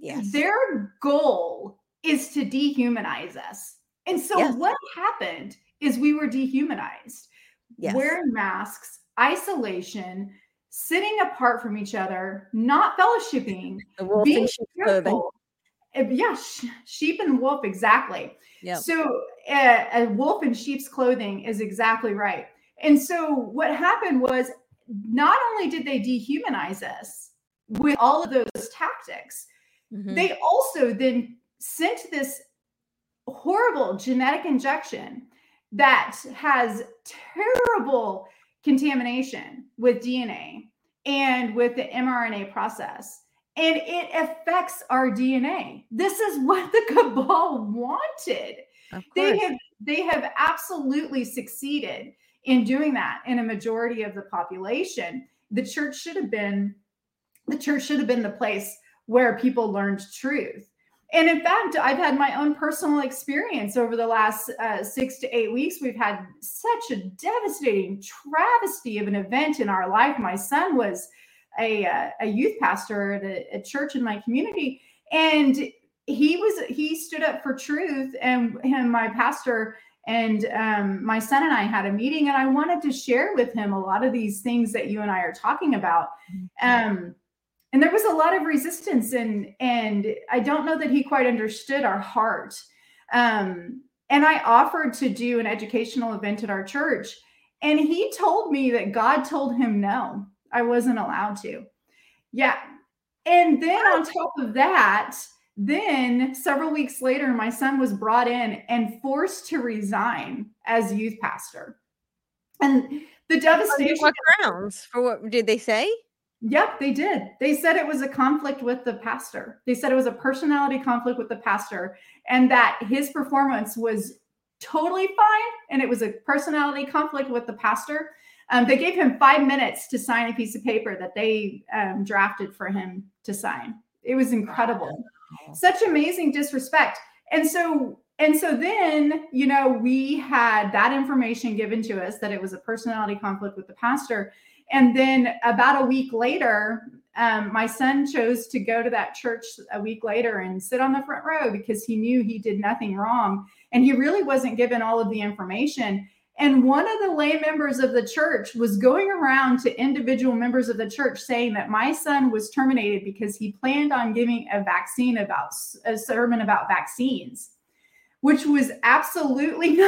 their goal is to dehumanize us. And so what happened is we were dehumanized, wearing masks, isolation, sitting apart from each other, not fellowshipping, being careful. Sheep and wolf, exactly. Yep. So a wolf in sheep's clothing is exactly right. And so what happened was not only did they dehumanize us with all of those tactics, they also then sent this horrible genetic injection that has terrible contamination with DNA and with the mRNA process. And it affects our DNA. This is what the cabal wanted. They have absolutely succeeded in doing that in a majority of the population. The church should have been the place where people learned truth. And in fact, I've had my own personal experience over the last 6 to 8 weeks. We've had such a devastating travesty of an event in our life. My son was a youth pastor at a church in my community, and he stood up for truth. And my pastor and my son and I had a meeting, and I wanted to share with him a lot of these things that you and I are talking about. And there was a lot of resistance, and I don't know that he quite understood our heart. And I offered to do an educational event at our church, and he told me that God told him no, I wasn't allowed to. Yeah. And then on top of that, then several weeks later, my son was brought in and forced to resign as youth pastor. And the devastation. What grounds? For what did they say? Yep, they did. They said it was a conflict with the pastor. They said it was a personality conflict with the pastor, and that his performance was totally fine, and it was a personality conflict with the pastor. They gave him 5 minutes to sign a piece of paper that they drafted for him to sign. It was incredible. Such amazing disrespect. And so then, you know, we had that information given to us that it was a personality conflict with the pastor. And then about a week later, my son chose to go to that church a week later and sit on the front row because he knew he did nothing wrong. And he really wasn't given all of the information. And one of the lay members of the church was going around to individual members of the church saying that my son was terminated because he planned on giving a sermon about vaccines, which was absolutely not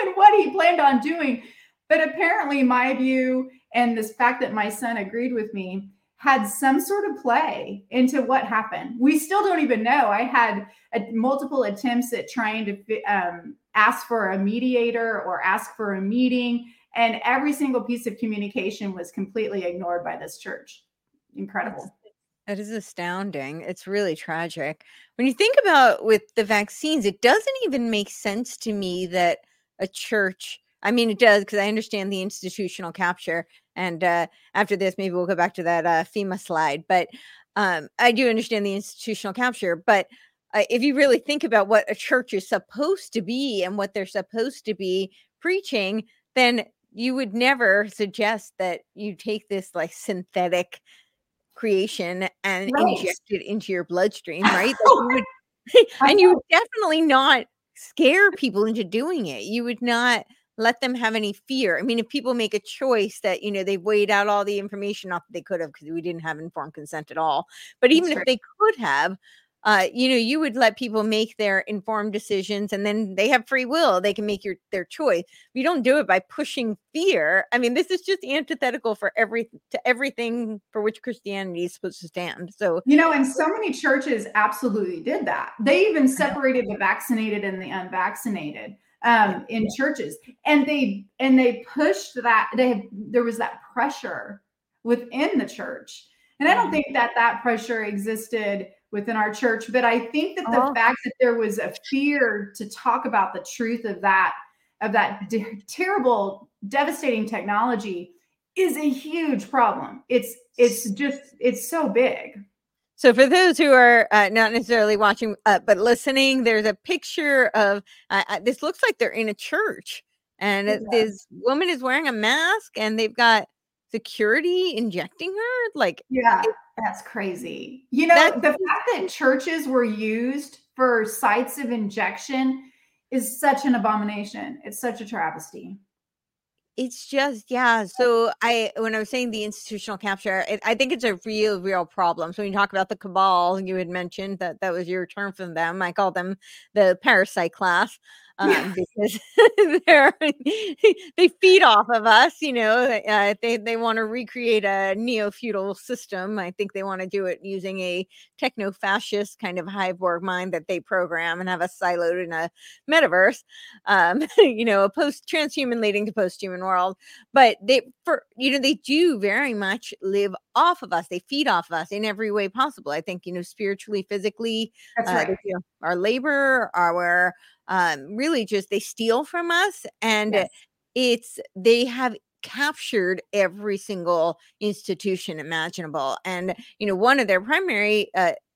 even what he planned on doing. But apparently my view and this fact that my son agreed with me had some sort of play into what happened. We still don't even know. I had multiple attempts at trying to ask for a mediator or ask for a meeting, and every single piece of communication was completely ignored by this church. Incredible. That is astounding. It's really tragic. When you think about with the vaccines, it doesn't even make sense to me that a church, I mean, it does, because I understand the institutional capture. And after this, maybe we'll go back to that FEMA slide. But I do understand the institutional capture. But if you really think about what a church is supposed to be and what they're supposed to be preaching, then you would never suggest that you take this like synthetic creation and inject it into your bloodstream, right? And you would definitely not scare people into doing it. You would not let them have any fear. I mean, if people make a choice that, you know, they've weighed out all the information, not that they could have, because we didn't have informed consent at all. But even if they could have, you know, you would let people make their informed decisions, and then they have free will. They can make their choice. You don't do it by pushing fear. I mean, this is just antithetical to everything for which Christianity is supposed to stand. So, you know, and so many churches absolutely did that. They even separated the vaccinated and the unvaccinated. In churches, and they pushed that. There was that pressure within the church, and I don't think that pressure existed within our church. But I think that the fact that there was a fear to talk about the truth of that terrible, devastating technology is a huge problem. It's so big. So for those who are not necessarily watching, but listening, there's a picture of, this looks like they're in a church, and this woman is wearing a mask, and they've got security injecting her. Like, that's crazy. You know, the fact that churches were used for sites of injection is such an abomination. It's such a travesty. It's just, yeah. So when I was saying the institutional capture, I think it's a real, real problem. So when you talk about the cabal, you had mentioned that was your term for them. I call them the parasite class because they feed off of us. You know, they want to recreate a neo-feudal system. I think they want to do it using a techno-fascist kind of highborg mind that they program and have us siloed in a metaverse. A post-transhuman leading to post-human world. But they do very much live off of us. They feed off of us in every way possible. I think spiritually, physically, that's right. Our labor, our really just they steal from us, and yes. They have captured every single institution imaginable. And one of their primary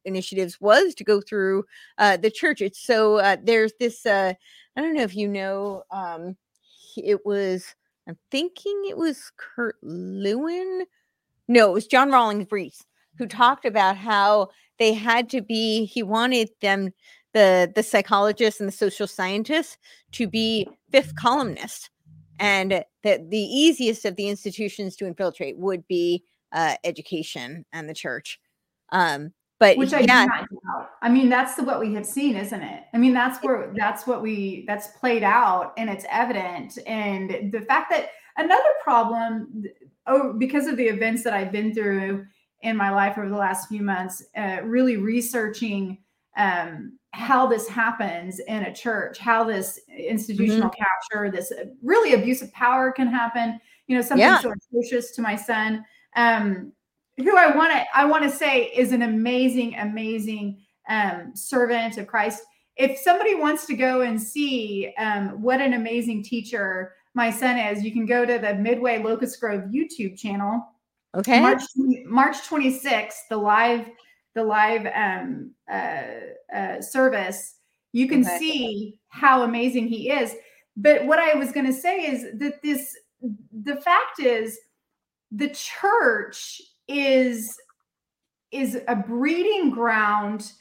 initiatives was to go through the church. It's so there's this I don't know if it was, I'm thinking it was Kurt Lewin. No, it was John Rawlings Reese who talked about how they had to be, he wanted them, the psychologists and the social scientists, to be fifth columnists. And that the easiest of the institutions to infiltrate would be education and the church. Which I do not doubt. I mean, that's what we have seen, isn't it? I mean, that's played out, and it's evident. And the fact that another problem, because of the events that I've been through in my life over the last few months, really researching how this happens in a church, how this institutional capture, this really abuse of power can happen. Something so atrocious to my son, who I want to say is an amazing, amazing servant of Christ. If somebody wants to go and see what an amazing teacher my son is, you can go to the Midway Locust Grove YouTube channel. Okay. March 26th, the live service. You can see how amazing he is. But what I was going to say is that the fact is, the church is a breeding ground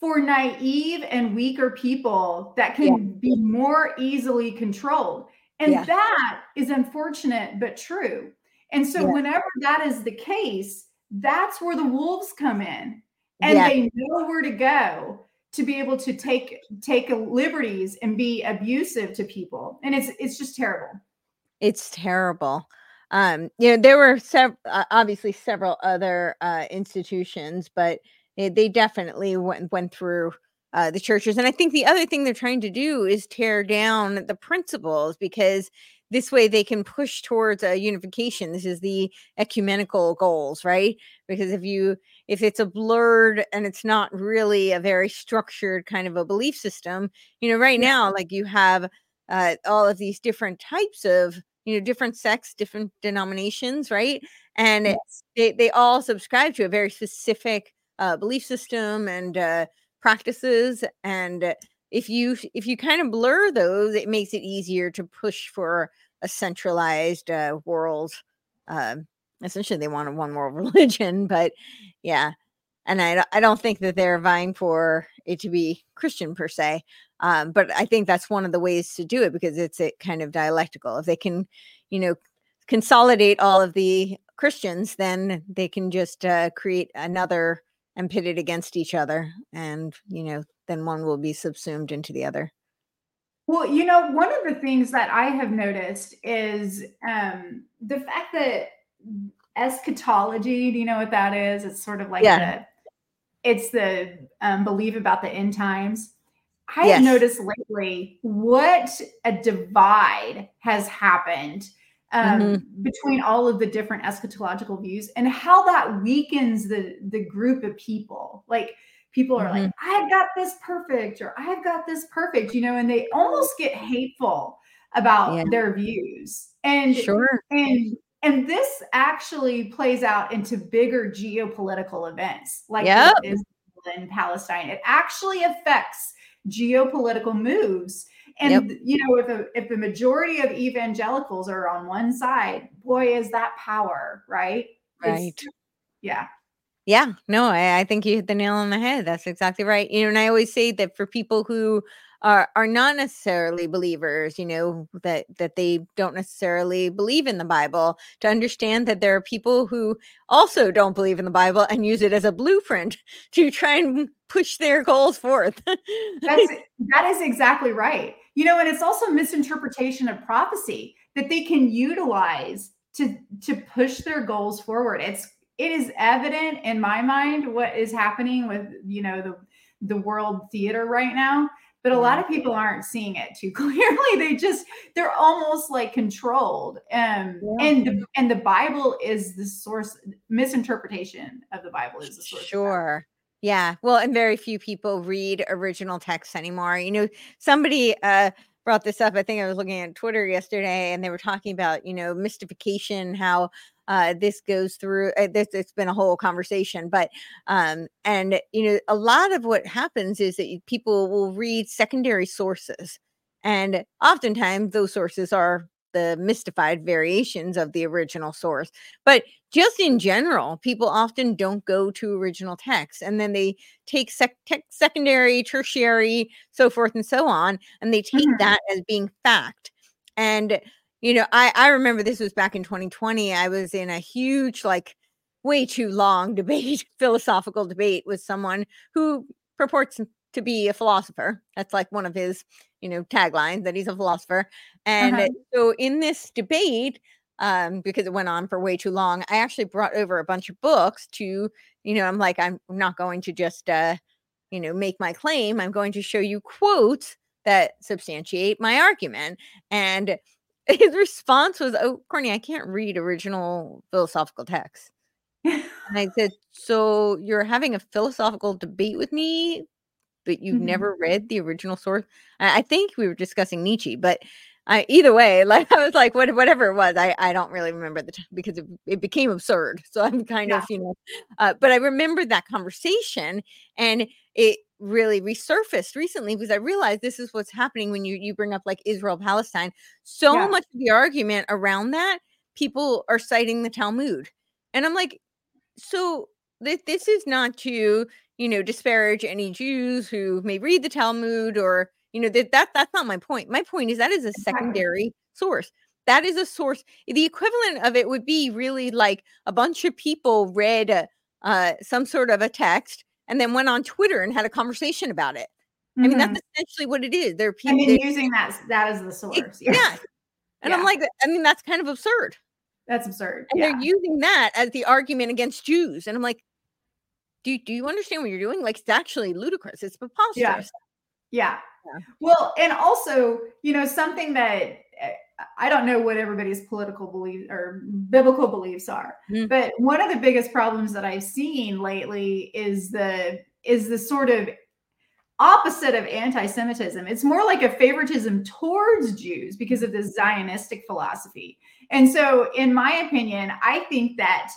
for naive and weaker people that can be more easily controlled. And that is unfortunate, but true. And so whenever that is the case, that's where the wolves come in, and they know where to go to be able to take liberties and be abusive to people. And it's just terrible. It's terrible. There were obviously several other institutions, but they definitely went through the churches. And I think the other thing they're trying to do is tear down the principles, because this way they can push towards a unification. This is the ecumenical goals, right? Because if it's a blurred and it's not really a very structured kind of a belief system, right now, like you have all of these different types of, different sects, different denominations, right? And they all subscribe to a very specific belief system and practices. And if you kind of blur those, it makes it easier to push for a centralized world. Essentially, they want a one world religion, but and I don't think that they're vying for it to be Christian per se. But I think that's one of the ways to do it, because it's a kind of dialectical. If they can, consolidate all of the Christians, then they can just create another and pit it against each other, and then one will be subsumed into the other. Well, one of the things that I have noticed is the fact that eschatology, do you know what that is? It's sort of like it's the belief about the end times. I have noticed lately what a divide has happened between all of the different eschatological views, and how that weakens the group of people. Like, people are like, I've got this perfect, or I've got this perfect, and they almost get hateful about their views. And and this actually plays out into bigger geopolitical events, like Israel and Palestine. It actually affects geopolitical moves. And if the majority of evangelicals are on one side, boy, is that power, right? Right. Yeah, no, I think you hit the nail on the head. That's exactly right. You know, and I always say that for people who are not necessarily believers, you know, that they don't necessarily believe in the Bible, to understand that there are people who also don't believe in the Bible and use it as a blueprint to try and push their goals forth. That is exactly right. You know, and it's also misinterpretation of prophecy that they can utilize to push their goals forward. It is evident in my mind what is happening with, you know, the world theater right now, but a lot of people aren't seeing it too clearly. They're almost like controlled. And the Bible is the source. Misinterpretation of the Bible is the source. Sure. Yeah. Well, and very few people read original texts anymore. You know, somebody, brought this up. I think I was looking at Twitter yesterday, and they were talking about, you know, mystification, how this goes through. It's been a whole conversation, but and you know, a lot of what happens is that people will read secondary sources, and oftentimes those sources are the mystified variations of the original source. But just in general, people often don't go to original texts, and then they take secondary, tertiary, so forth and so on, and they take that as being fact. And, you know, I remember this was back in 2020. I was in a huge, like, way too long debate, philosophical debate with someone who purports to be a philosopher. That's like one of his, you know, taglines, that he's a philosopher. And so in this debate, because it went on for way too long, I actually brought over a bunch of books to, you know, I'm like, I'm not going to just, you know, make my claim. I'm going to show you quotes that substantiate my argument. And his response was, "Oh, Courtney, I can't read original philosophical texts." And I said, "So you're having a philosophical debate with me, but you've never read the original source?" I think we were discussing Nietzsche, but either way, like, I was like, whatever it was, I don't really remember the time, because it became absurd. So I'm kind of, you know, but I remembered that conversation, and it really resurfaced recently, because I realized this is what's happening when you bring up, like, Israel, Palestine. So much of the argument around that, people are citing the Talmud. And I'm like, so this is not to, you know, disparage any Jews who may read the Talmud, or, you know, that's not my point. My point is that is a secondary source. That is a source. The equivalent of it would be really like a bunch of people read some sort of a text and then went on Twitter and had a conversation about it. I mean, that's essentially what it is. There are people using that as the source. And I'm like, I mean, that's kind of absurd. That's absurd. And they're using that as the argument against Jews. And I'm like, Do you understand what you're doing? Like, it's actually ludicrous. It's preposterous. Yeah. Well, and also, you know, something that I don't know what everybody's political beliefs or biblical beliefs are, but one of the biggest problems that I've seen lately is the sort of opposite of anti-Semitism. It's more like a favoritism towards Jews because of this Zionistic philosophy. And so, in my opinion, I think that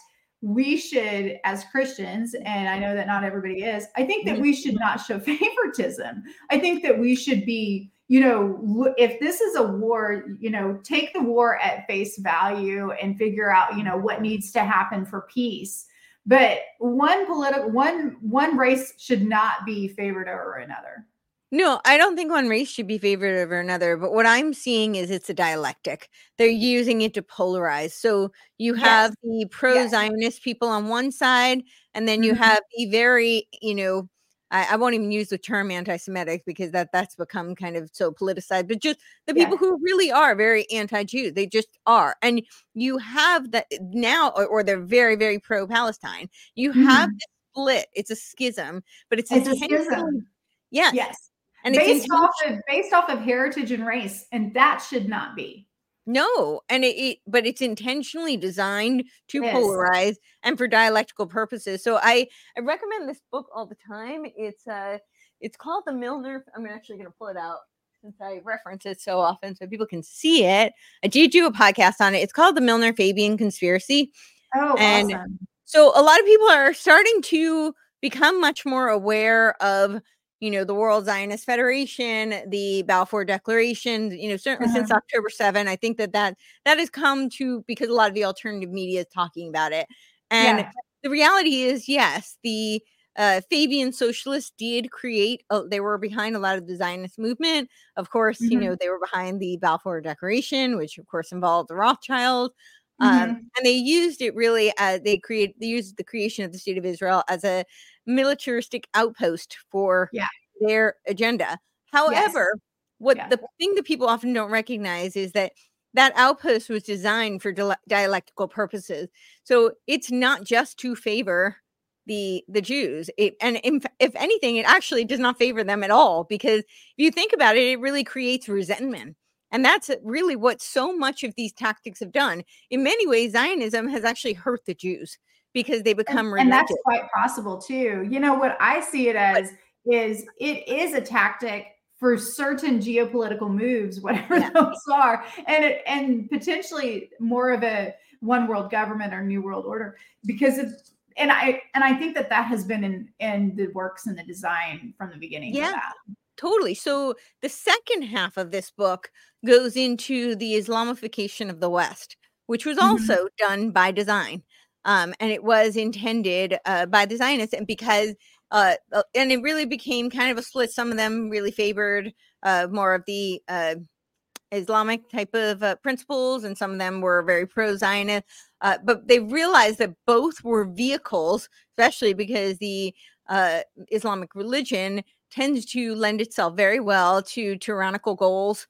we should, as Christians, and I know that not everybody is, I think that we should not show favoritism. I think that we should be, you know, if this is a war, you know, take the war at face value and figure out, you know, what needs to happen for peace. But one race should not be favored over another. No, I don't think one race should be favored over another. But what I'm seeing is it's a dialectic. They're using it to polarize. So you have the pro-Zionist people on one side, and then you have the very, you know, I won't even use the term anti-Semitic, because that's become kind of so politicized, but just the people who really are very anti-Jew. They just are. And you have that now, or they're very, very pro-Palestine. You have this split. It's a schism, but it's a schism. Yes. And based off of heritage and race, and that should not be. No, and but it's intentionally designed to polarize and for dialectical purposes. So I recommend this book all the time. It's called The Milner. I'm actually going to pull it out, since I reference it so often so people can see it. I did do a podcast on it. It's called The Milner Fabian Conspiracy. Oh, and awesome. So a lot of people are starting to become much more aware of, you know, the World Zionist Federation, the Balfour Declaration, you know, certainly since October 7, I think that has come to, because a lot of the alternative media is talking about it. And The reality is, yes, the Fabian socialists did create, they were behind a lot of the Zionist movement. Of course, mm-hmm. you know, they were behind the Balfour Declaration, which of course involved the Rothschild. Mm-hmm. And they used it really, they used the creation of the state of Israel as a militaristic outpost for their agenda. However, the thing that people often don't recognize is that that outpost was designed for dialectical purposes. So it's not just to favor the Jews. If anything, it actually does not favor them at all, because if you think about it, it really creates resentment. And that's really what so much of these tactics have done. In many ways, Zionism has actually hurt the Jews because they become and religious. And that's quite possible too. You know, what I see it as is it is a tactic for certain geopolitical moves, whatever those are, and potentially more of a one world government or new world order, because it's, and I think that has been in the works and the design from the beginning. Yeah, totally. So the second half of this book goes into the Islamification of the West, which was also mm-hmm. done by design, and it was intended by the Zionists, and because. And it really became kind of a split. Some of them really favored more of the Islamic type of principles, and some of them were very pro-Zionist. But they realized that both were vehicles, especially because the Islamic religion tends to lend itself very well to tyrannical goals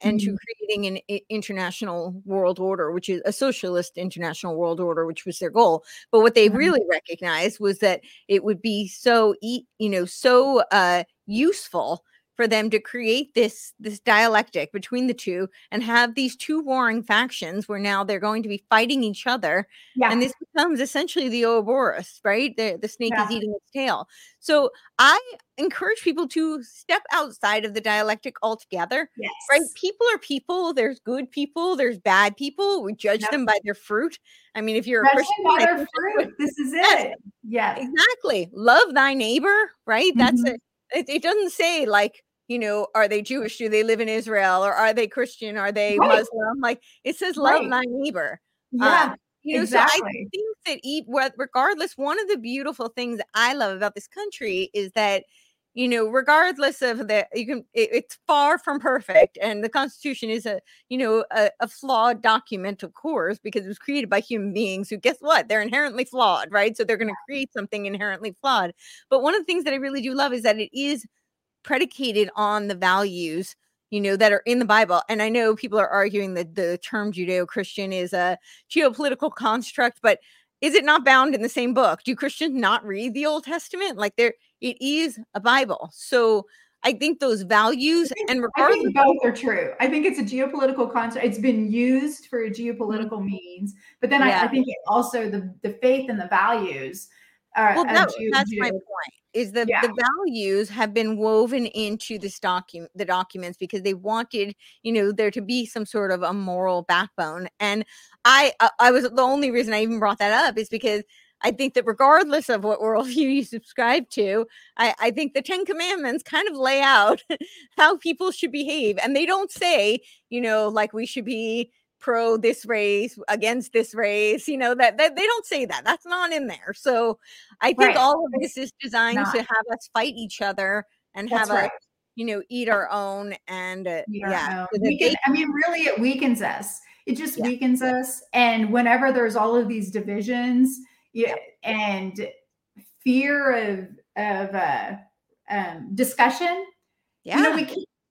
and to creating an international world order, which is a socialist international world order, which was their goal. But what they really recognized was that it would be so useful for them to create this dialectic between the two and have these two warring factions where now they're going to be fighting each other. Yeah. And this becomes essentially the Ouroboros, right? The snake is eating its tail. So I encourage people to step outside of the dialectic altogether, right? People are people. There's good people. There's bad people. We judge them by their fruit. I mean, if you're a Christian, by their fruit. This is it. Yeah, exactly. Love thy neighbor, right? Mm-hmm. That's it. It doesn't say like, you know, are they Jewish? Do they live in Israel? Or are they Christian? Are they Muslim? Like it says, love thy neighbor. Yeah, exactly. So I think that regardless, one of the beautiful things that I love about this country is that, you know, regardless of that, it's far from perfect. And the Constitution is a flawed document, of course, because it was created by human beings who, guess what? They're inherently flawed, right? So they're going to create something inherently flawed. But one of the things that I really do love is that it is predicated on the values, you know, that are in the Bible. And I know people are arguing that the term Judeo-Christian is a geopolitical construct, but is it not bound in the same book? Do Christians not read the Old Testament? Like it is a Bible. So I think those values and regardless, I think both are true. I think it's a geopolitical construct. It's been used for a geopolitical means, but then I think it also the faith and the values. That's my point. Is that the values have been woven into this the documents because they wanted, you know, there to be some sort of a moral backbone. And I was the only reason I even brought that up is because I think that regardless of what worldview you subscribe to, I think the Ten Commandments kind of lay out how people should behave. And they don't say, you know, like we should be pro this race, against this race, you know, that they don't say that. That's not in there. So I think all of this is designed to have us fight each other and have us, you know, eat our own. And So really it weakens us. It just weakens us. And whenever there's all of these divisions and fear of discussion, you know,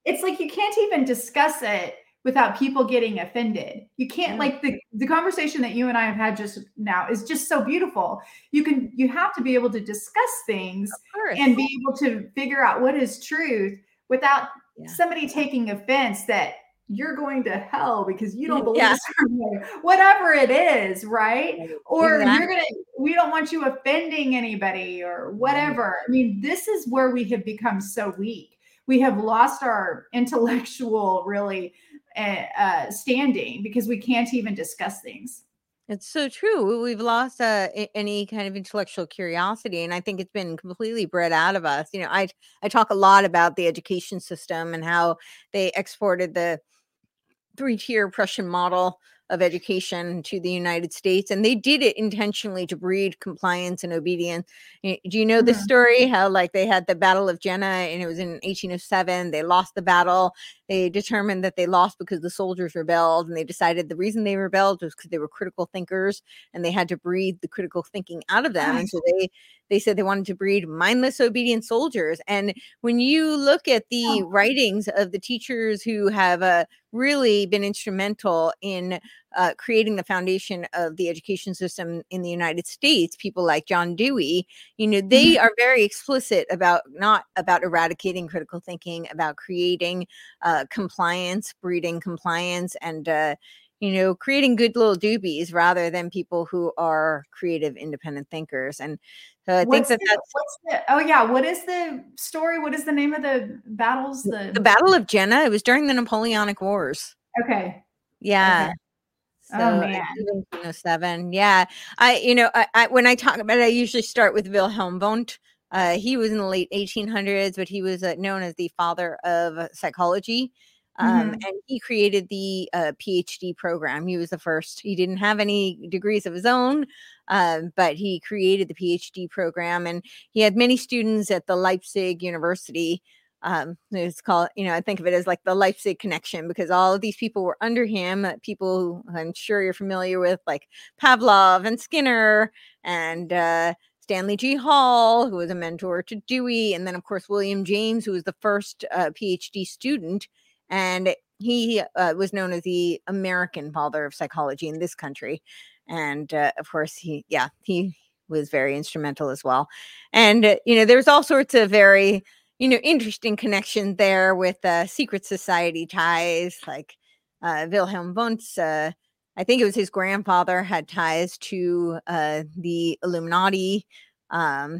it's like you can't even discuss it without people getting offended. You can't like the conversation that you and I have had just now is just so beautiful. You have to be able to discuss things and be able to figure out what is truth without somebody taking offense that you're going to hell because you don't believe whatever it is, right? Or we don't want you offending anybody or whatever. I mean, this is where we have become so weak. We have lost our intellectual standing because we can't even discuss things. It's so true. We've lost any kind of intellectual curiosity, and I think it's been completely bred out of us. You know, I talk a lot about the education system and how they exported the 3-tier Prussian model of education to the United States. And they did it intentionally to breed compliance and obedience. Do you know this story? How like they had the Battle of Jena, and it was in 1807. They lost the battle. They determined that they lost because the soldiers rebelled, and they decided the reason they rebelled was because they were critical thinkers and they had to breed the critical thinking out of them. And so they said they wanted to breed mindless, obedient soldiers. And when you look at the writings of the teachers who have really been instrumental in creating the foundation of the education system in the United States, people like John Dewey, you know, they are very explicit about not about eradicating critical thinking, about creating compliance, breeding compliance, and you know, creating good little doobies rather than people who are creative, independent thinkers. And so I think what is the story? What is the name of the battles? The Battle of Jena. It was during the Napoleonic Wars. Okay. Yeah. Okay. So, oh man. 1907. Yeah. I when I talk about it, I usually start with Wilhelm Wundt. He was in the late 1800s, but he was known as the father of psychology. And he created the PhD program. He was the first. He didn't have any degrees of his own, but he created the PhD program. And he had many students at the Leipzig University. It's called, you know, I think of it as like the Leipzig connection, because all of these people were under him, people who I'm sure you're familiar with, like Pavlov and Skinner and Stanley G. Hall, who was a mentor to Dewey. And then, of course, William James, who was the first PhD student. And he was known as the American father of psychology in this country. And of course, he was very instrumental as well. And, you know, there's all sorts of very, you know, interesting connections there with secret society ties, like Wilhelm Wundt's, I think it was his grandfather had ties to the Illuminati. I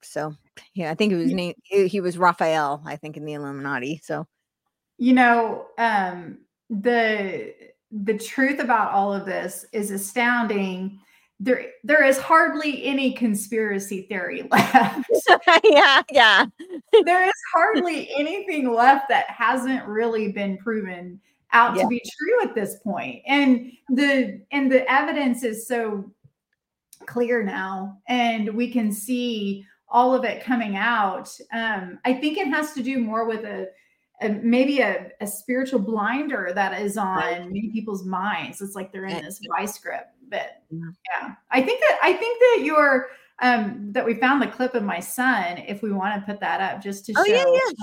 think it was named, he was Raphael, I think, in the Illuminati. So. You know, the truth about all of this is astounding. There is hardly any conspiracy theory left. Yeah. There is hardly anything left that hasn't really been proven out to be true at this point. And the evidence is so clear now, and we can see all of it coming out. I think it has to do more with maybe a spiritual blinder that is on many people's minds. It's like they're in this vice grip. But yeah, I think that your that we found the clip of my son. If we want to put that up, just to show.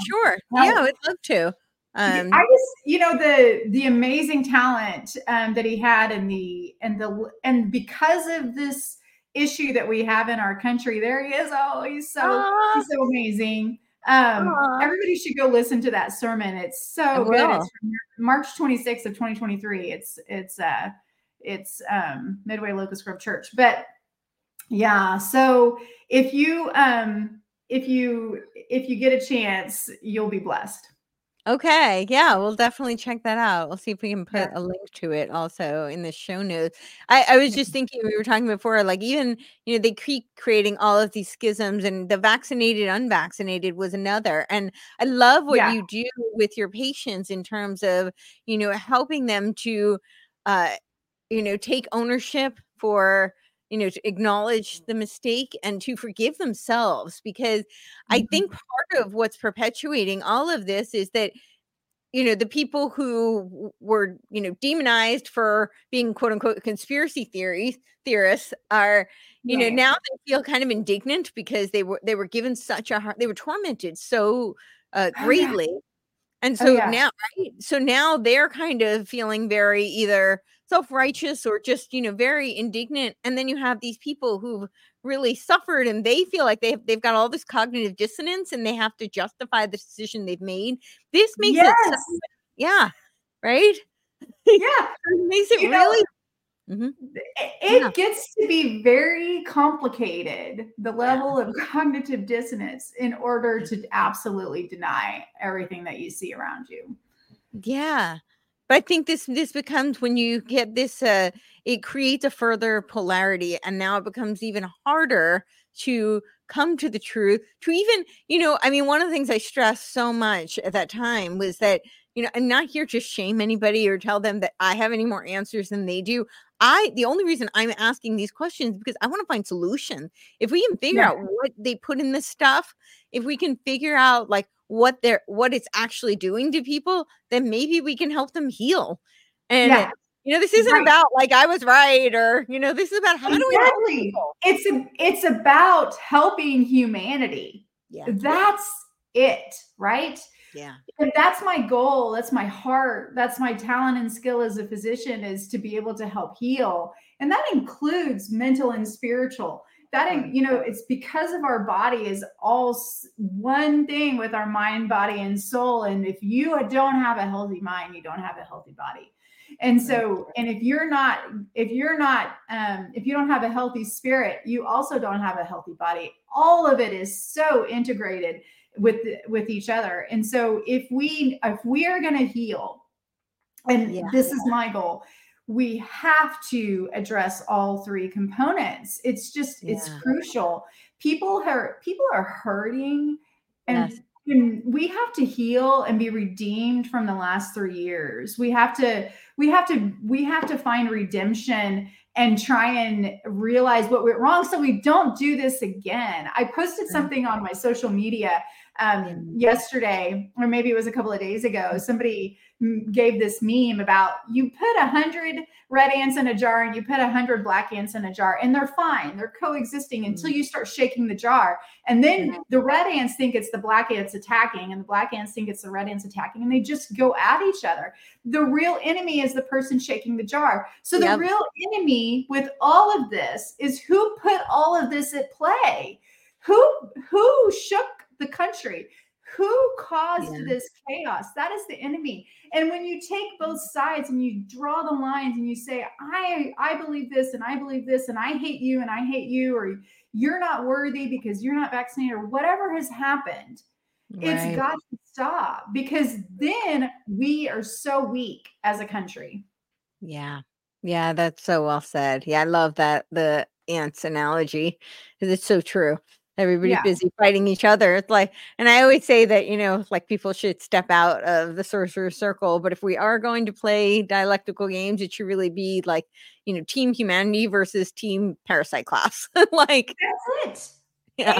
Sure, yeah, I'd love to. I just, you know, the amazing talent that he had and because of this issue that we have in our country, there he is. Oh, he's so amazing. Everybody should go listen to that sermon. It's so good. It's from March 26th of 2023. It's Midway Locust Grove Church. But yeah, so if you get a chance, you'll be blessed. Okay. Yeah, we'll definitely check that out. We'll see if we can put a link to it also in the show notes. I was just thinking, we were talking before, like even, you know, they keep creating all of these schisms, and the vaccinated, unvaccinated was another. And I love what you do with your patients in terms of, you know, helping them to, you know, take ownership for, you know, to acknowledge the mistake and to forgive themselves, because I think part of what's perpetuating all of this is that, you know, the people who were, you know, demonized for being quote unquote conspiracy theorists are, you know, now they feel kind of indignant because they were given such a hard, they were tormented so greatly. And so now, so now they're kind of feeling very either self-righteous or just, you know, very indignant. And then you have these people who've really suffered, and they feel like they've got all this cognitive dissonance, and they have to justify the decision they've made. This makes it, it makes it really. It gets to be very complicated, the level of cognitive dissonance, in order to absolutely deny everything that you see around you. Yeah. But I think this becomes, when you get this, it creates a further polarity, and now it becomes even harder to come to the truth, to even, you know, I mean, one of the things I stressed so much at that time was that, you know, I'm not here to shame anybody or tell them that I have any more answers than they do. The only reason I'm asking these questions is because I want to find solutions. If we can figure out what they put in this stuff, if we can figure out like what it's actually doing to people, then maybe we can help them heal. And you know, this isn't about like I was right, or, you know, this is about how do we help people? It's about helping humanity. Yeah. That's it, right? Yeah. And that's my goal. That's my heart. That's my talent and skill as a physician, is to be able to help heal. And that includes mental and spiritual. That, you know, it's because of our body is all one thing with our mind, body, and soul. And if you don't have a healthy mind, you don't have a healthy body. And so, and if you don't have a healthy spirit, you also don't have a healthy body. All of it is so integrated with each other. And so if we are going to heal, and this is my goal, we have to address all three components. It's just, it's crucial. People are hurting, and we have to heal and be redeemed from the last 3 years. We have to find redemption and try and realize what went wrong so we don't do this again. I posted something on my social media yesterday, or maybe it was a couple of days ago. Somebody gave this meme about, you put 100 red ants in a jar and you put 100 black ants in a jar, and they're fine. They're coexisting until you start shaking the jar. And then the red ants think it's the black ants attacking, and the black ants think it's the red ants attacking, and they just go at each other. The real enemy is the person shaking the jar. So the real enemy with all of this is who put all of this at play, who shook the country, who caused this chaos. That is the enemy. And when you take both sides and you draw the lines and you say, I believe this and I believe this, and I hate you and I hate you, or you're not worthy because you're not vaccinated, or whatever has happened, it's got to stop, because then we are so weak as a country. Yeah. Yeah. That's so well said. Yeah. I love that. The ants analogy, because it's so true. Everybody's busy fighting each other. It's like, and I always say that, you know, like, people should step out of the sorcerer's circle. But if we are going to play dialectical games, it should really be like, you know, team humanity versus team parasite class. Like, that's it. Yeah. Amen.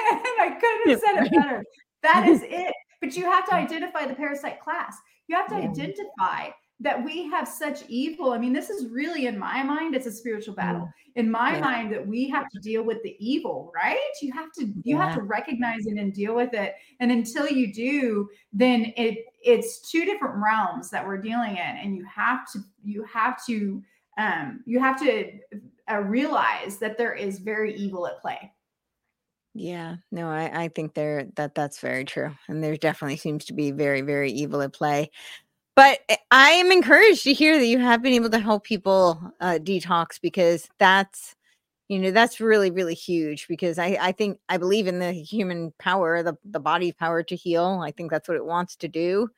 I couldn't have said it better. That is it. But you have to identify the parasite class. You have to identify that we have such evil. I mean, this is really, in my mind, it's a spiritual battle. In my mind, that we have to deal with the evil, right? You have to recognize it and deal with it. And until you do, then it's two different realms that we're dealing in. And you have to realize that there is very evil at play. Yeah, no, I think that's very true. And there definitely seems to be very, very evil at play. But I am encouraged to hear that you have been able to help people detox, because that's, you know, that's really, really huge, because I believe in the human power, the body's power to heal. I think that's what it wants to do.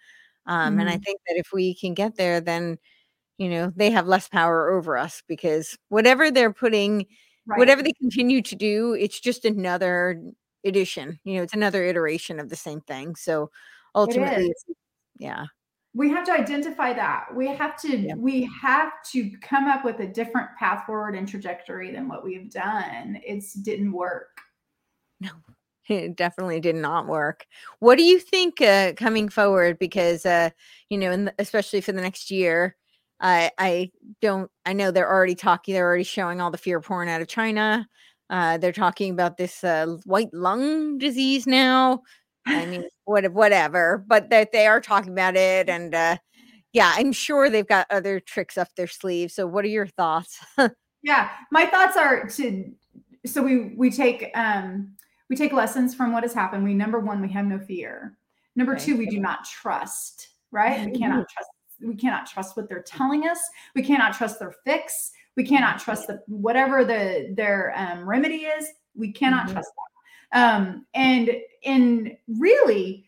And I think that if we can get there, then, you know, they have less power over us, because whatever they're putting, whatever they continue to do, it's just another edition, you know, it's another iteration of the same thing. So ultimately, we have to identify that. We have to come up with a different path forward and trajectory than what we've done. It didn't work. No, it definitely did not work. What do you think coming forward? Because, you know, especially for the next year, I know they're already showing all the fear porn out of China. They're talking about this white lung disease now. I mean, whatever, but that they are talking about it. And I'm sure they've got other tricks up their sleeve. So what are your thoughts? My thoughts are we take lessons from what has happened. We, number one, we have no fear. Number two, we do not trust, right? Mm-hmm. We cannot trust what they're telling us. We cannot trust their fix. We cannot trust whatever their remedy is. We cannot trust that. And really,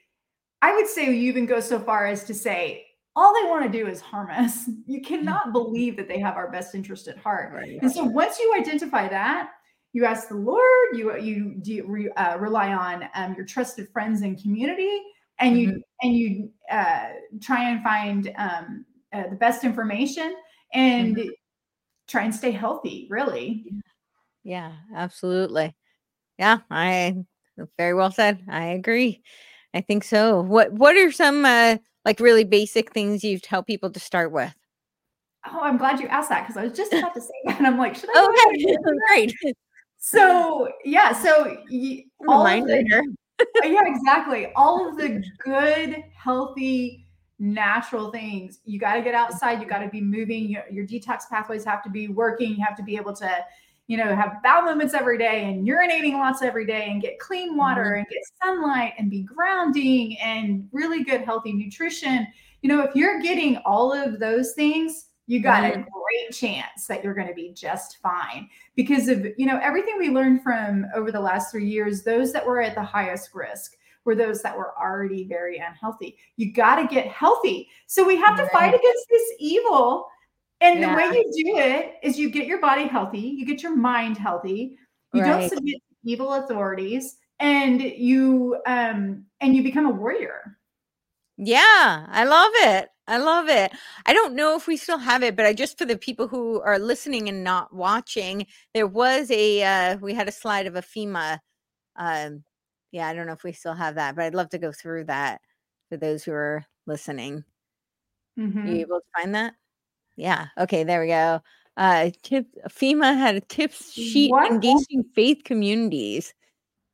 I would say you even go so far as to say, all they want to do is harm us. You cannot believe that they have our best interest at heart. Right. And so once you identify that, You ask the Lord, you rely on your trusted friends and community, and you try and find the best information and try and stay healthy, really. Yeah, absolutely. Yeah, I very well said. I agree. I think so. What are some like really basic things you tell people to start with? Oh, I'm glad you asked that, because I was just about to say that. And I'm like, should I? Okay, right. So yeah, so yeah, exactly. All of the good, healthy, natural things. You got to get outside. You got to be moving. Your detox pathways have to be working. You have to be able to, have bowel movements every day and urinating lots every day and get clean water and get sunlight and be grounding and really good, healthy nutrition. If you're getting all of those things, you got a great chance that you're going to be just fine, because of, everything we learned from over the last 3 years, those that were at the highest risk were those that were already very unhealthy. You got to get healthy. So we have to fight against this evil. And the way you do it is you get your body healthy, you get your mind healthy, you don't submit to evil authorities, and you become a warrior. Yeah, I love it. I love it. I don't know if we still have it, but for the people who are listening and not watching, there was we had a slide of a FEMA. I don't know if we still have that, but I'd love to go through that for those who are listening. Are you able to find that? Yeah. Okay. There we go. FEMA had a tips sheet, engaging faith communities.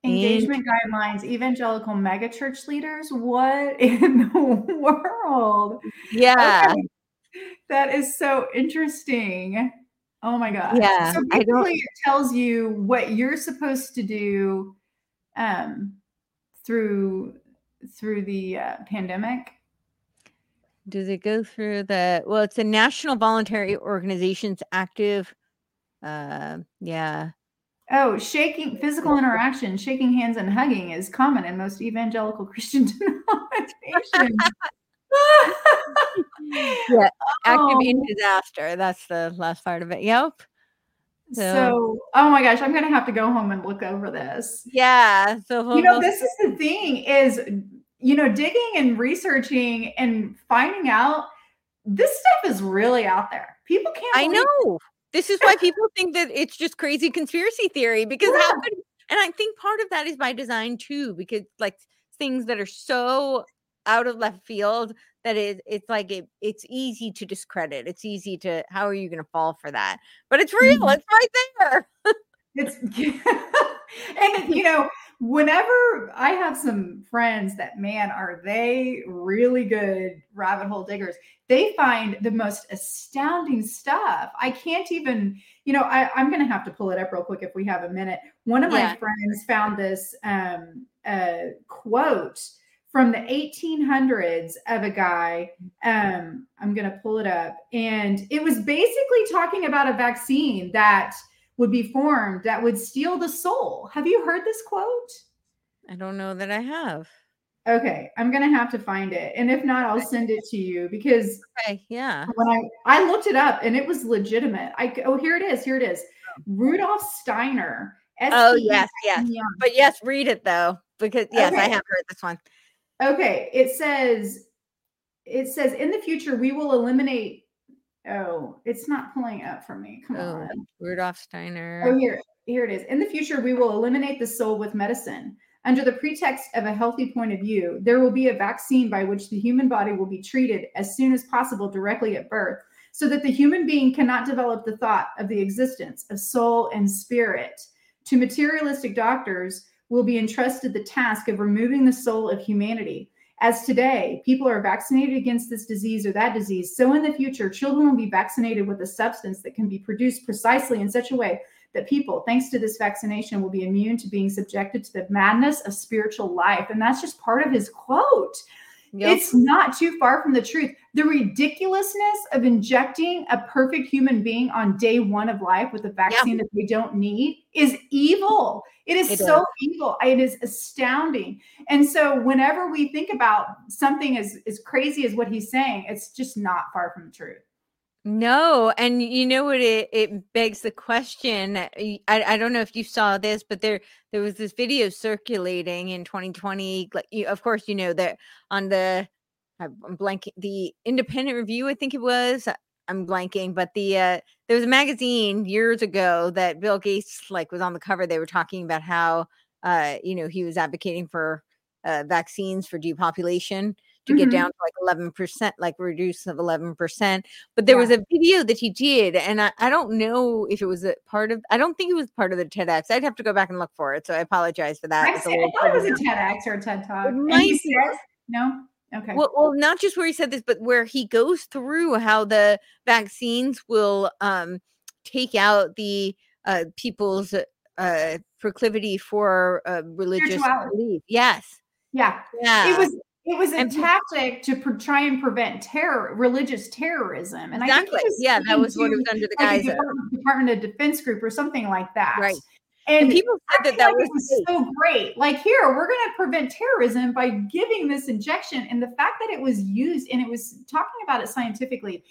Engagement guidelines, evangelical megachurch leaders. What in the world? Yeah. Okay. That is so interesting. Oh my God. Yeah. So basically it tells you what you're supposed to do through the pandemic. Does it go through it's the National Voluntary Organizations Active. Oh, shaking physical interaction, shaking hands and hugging is common in most evangelical Christian denominations. Active in disaster. That's the last part of it. Yep. So, oh my gosh, I'm going to have to go home and look over this. Yeah. So this is the thing is, digging and researching and finding out this stuff is really out there. People can't. I know. This is why people think that it's just crazy conspiracy theory, because how could, and I think part of that is by design too, because like things that are so out of left field that it's easy to discredit. It's easy to, how are you going to fall for that? But it's real. It's right there. And whenever I have some friends that, are they really good rabbit hole diggers? They find the most astounding stuff. I can't even, I'm going to have to pull it up real quick if we have a minute. One of my friends found this quote from the 1800s of a guy. I'm going to pull it up. And it was basically talking about a vaccine that would be formed that would steal the soul. Have you heard this quote? I don't know that I have. Okay. I'm going to have to find it. And if not, I'll send it to you, because when I looked it up and it was legitimate. Here it is. Rudolf Steiner. Oh, yes. But yes, read it though, because I have heard this one. Okay. It says in the future, we will eliminate. Oh, it's not pulling up for me. Come on. Rudolf Steiner. Oh, here it is. In the future, we will eliminate the soul with medicine. Under the pretext of a healthy point of view, there will be a vaccine by which the human body will be treated as soon as possible directly at birth, so that the human being cannot develop the thought of the existence of soul and spirit. To materialistic doctors will be entrusted the task of removing the soul of humanity. As today, people are vaccinated against this disease or that disease, so in the future, children will be vaccinated with a substance that can be produced precisely in such a way that people, thanks to this vaccination, will be immune to being subjected to the madness of spiritual life. And that's just part of his quote. Yep. It's not too far from the truth. The ridiculousness of injecting a perfect human being on day one of life with a vaccine that they don't need is evil. It is evil. It is astounding. And so whenever we think about something as crazy as what he's saying, it's just not far from the truth. No. And you know what? It begs the question. I don't know if you saw this, but there was this video circulating in 2020. Like, of course, you know that on the, I'm blanking, the Independent Review, I think it was. I'm blanking, but there was a magazine years ago that Bill Gates was on the cover. They were talking about how he was advocating for vaccines for depopulation to get down to 11%, reduce of 11%. But there was a video that he did, and I don't know if it was a part of. I don't think it was part of the TEDx. I'd have to go back and look for it. So I apologize for that. I thought it was a TEDx or a TED Talk. No. Okay. Well, not just where he said this, but where he goes through how the vaccines will take out the people's proclivity for religious belief. Yes. Yeah. It was a tactic to try and prevent religious terrorism. And exactly. I think that was what it was under the guise of Department of Defense group or something like that. Right. And people said that was so great. Here, we're going to prevent terrorism by giving this injection. And the fact that it was used and it was talking about it scientifically,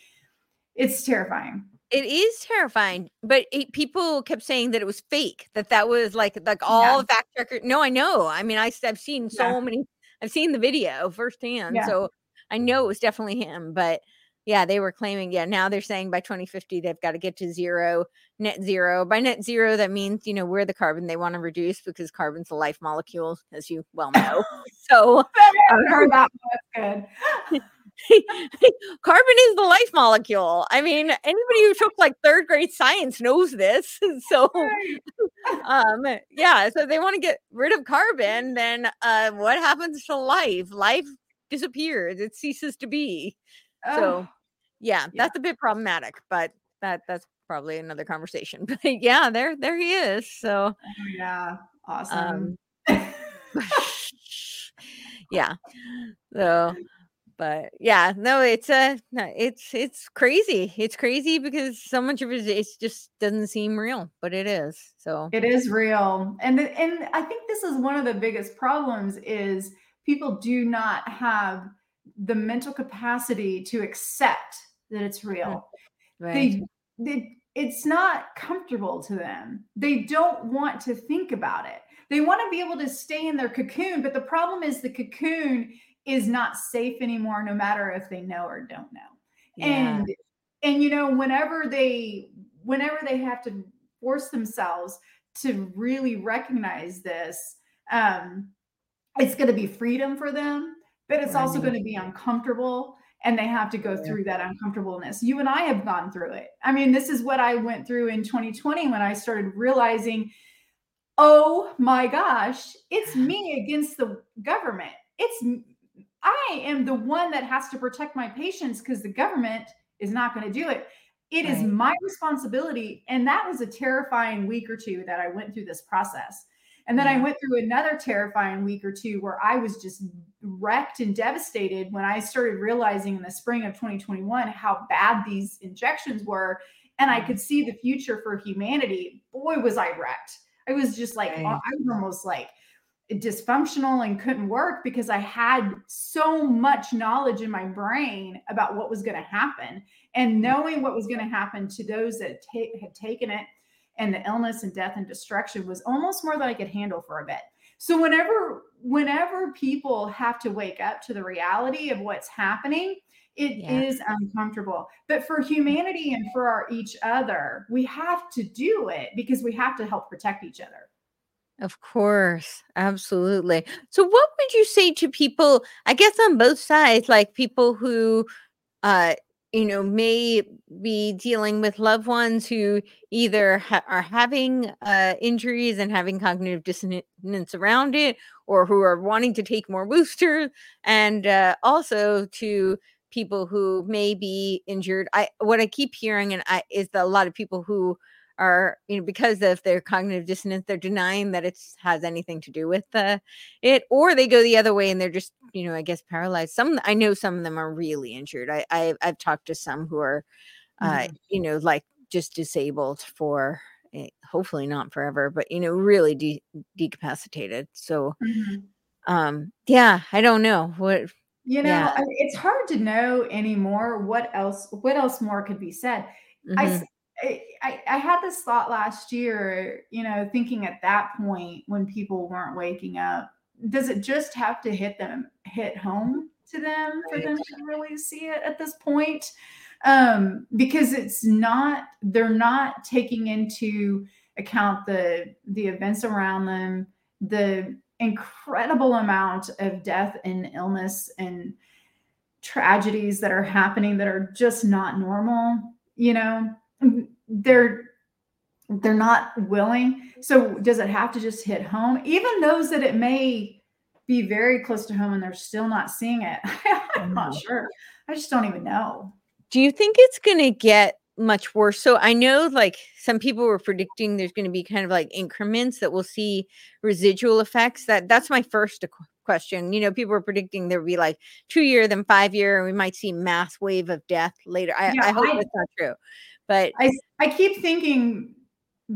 it's terrifying. It is terrifying. But people kept saying that it was fake, that was all fact checkers. No, I know. I mean, I've seen so many. I've seen the video firsthand. Yeah. So I know it was definitely him. But they were claiming, now they're saying by 2050, they've got to get to net zero. By net zero, that means, we're the carbon they want to reduce because carbon's a life molecule, as you well know. So that's good. Carbon is the life molecule. I mean, anybody who took third grade science knows this. So, so they want to get rid of carbon. Then what happens to life? Life disappears. It ceases to be. So, that's a bit problematic, but that's probably another conversation. But there he is. So awesome. So, but it's crazy. It's crazy because so much of it just doesn't seem real, but it is. So it is real, and I think this is one of the biggest problems is people do not have the mental capacity to accept that it's real. Right. It's not comfortable to them. They don't want to think about it. They want to be able to stay in their cocoon, but the problem is the cocoon is not safe anymore, no matter if they know or don't know. Yeah. And whenever they have to force themselves to really recognize this, it's going to be freedom for them. But it's also going to be uncomfortable, and they have to go through that uncomfortableness. You and I have gone through it. I mean, this is what I went through in 2020 when I started realizing, oh my gosh, it's me against the government. I am the one that has to protect my patients because the government is not going to do it. It is my responsibility. And that was a terrifying week or two that I went through this process. And then I went through another terrifying week or two where I was just wrecked and devastated when I started realizing in the spring of 2021 how bad these injections were. And I could see the future for humanity. Boy, was I wrecked. I was just I was almost dysfunctional and couldn't work because I had so much knowledge in my brain about what was going to happen. And knowing what was going to happen to those that had taken it, and the illness and death and destruction was almost more than I could handle for a bit. So whenever people have to wake up to the reality of what's happening, it is uncomfortable. But for humanity and for each other, we have to do it because we have to help protect each other. Of course. Absolutely. So what would you say to people, I guess on both sides, people who, may be dealing with loved ones who either are having injuries and having cognitive dissonance around it, or who are wanting to take more boosters, and also to people who may be injured. What I keep hearing is that a lot of people who are, because of their cognitive dissonance, they're denying that it has anything to do with it, or they go the other way and they're just, I guess, paralyzed. I know some of them are really injured. I've talked to some who are, just disabled for, hopefully not forever, but, really decapacitated. So, I don't know. What You know, yeah. I mean, it's hard to know anymore what else more could be said. Mm-hmm. I had this thought last year, you know, thinking at that point when people weren't waking up, does it just have to hit home to them for them to really see it at this point? Because they're not taking into account the events around them, the incredible amount of death and illness and tragedies that are happening that are just not normal. You know, they're not willing. So does it have to just hit home? Even those that it may be very close to home and they're still not seeing it. I'm not sure. I just don't even know. Do you think it's going to get much worse? So I know like some people were predicting there's going to be kind of like increments that we'll see residual effects. That's my first question. You know, people were predicting there would be like 2-year, then 5-year, and we might see mass wave of death later. I hope that's not true. But I keep thinking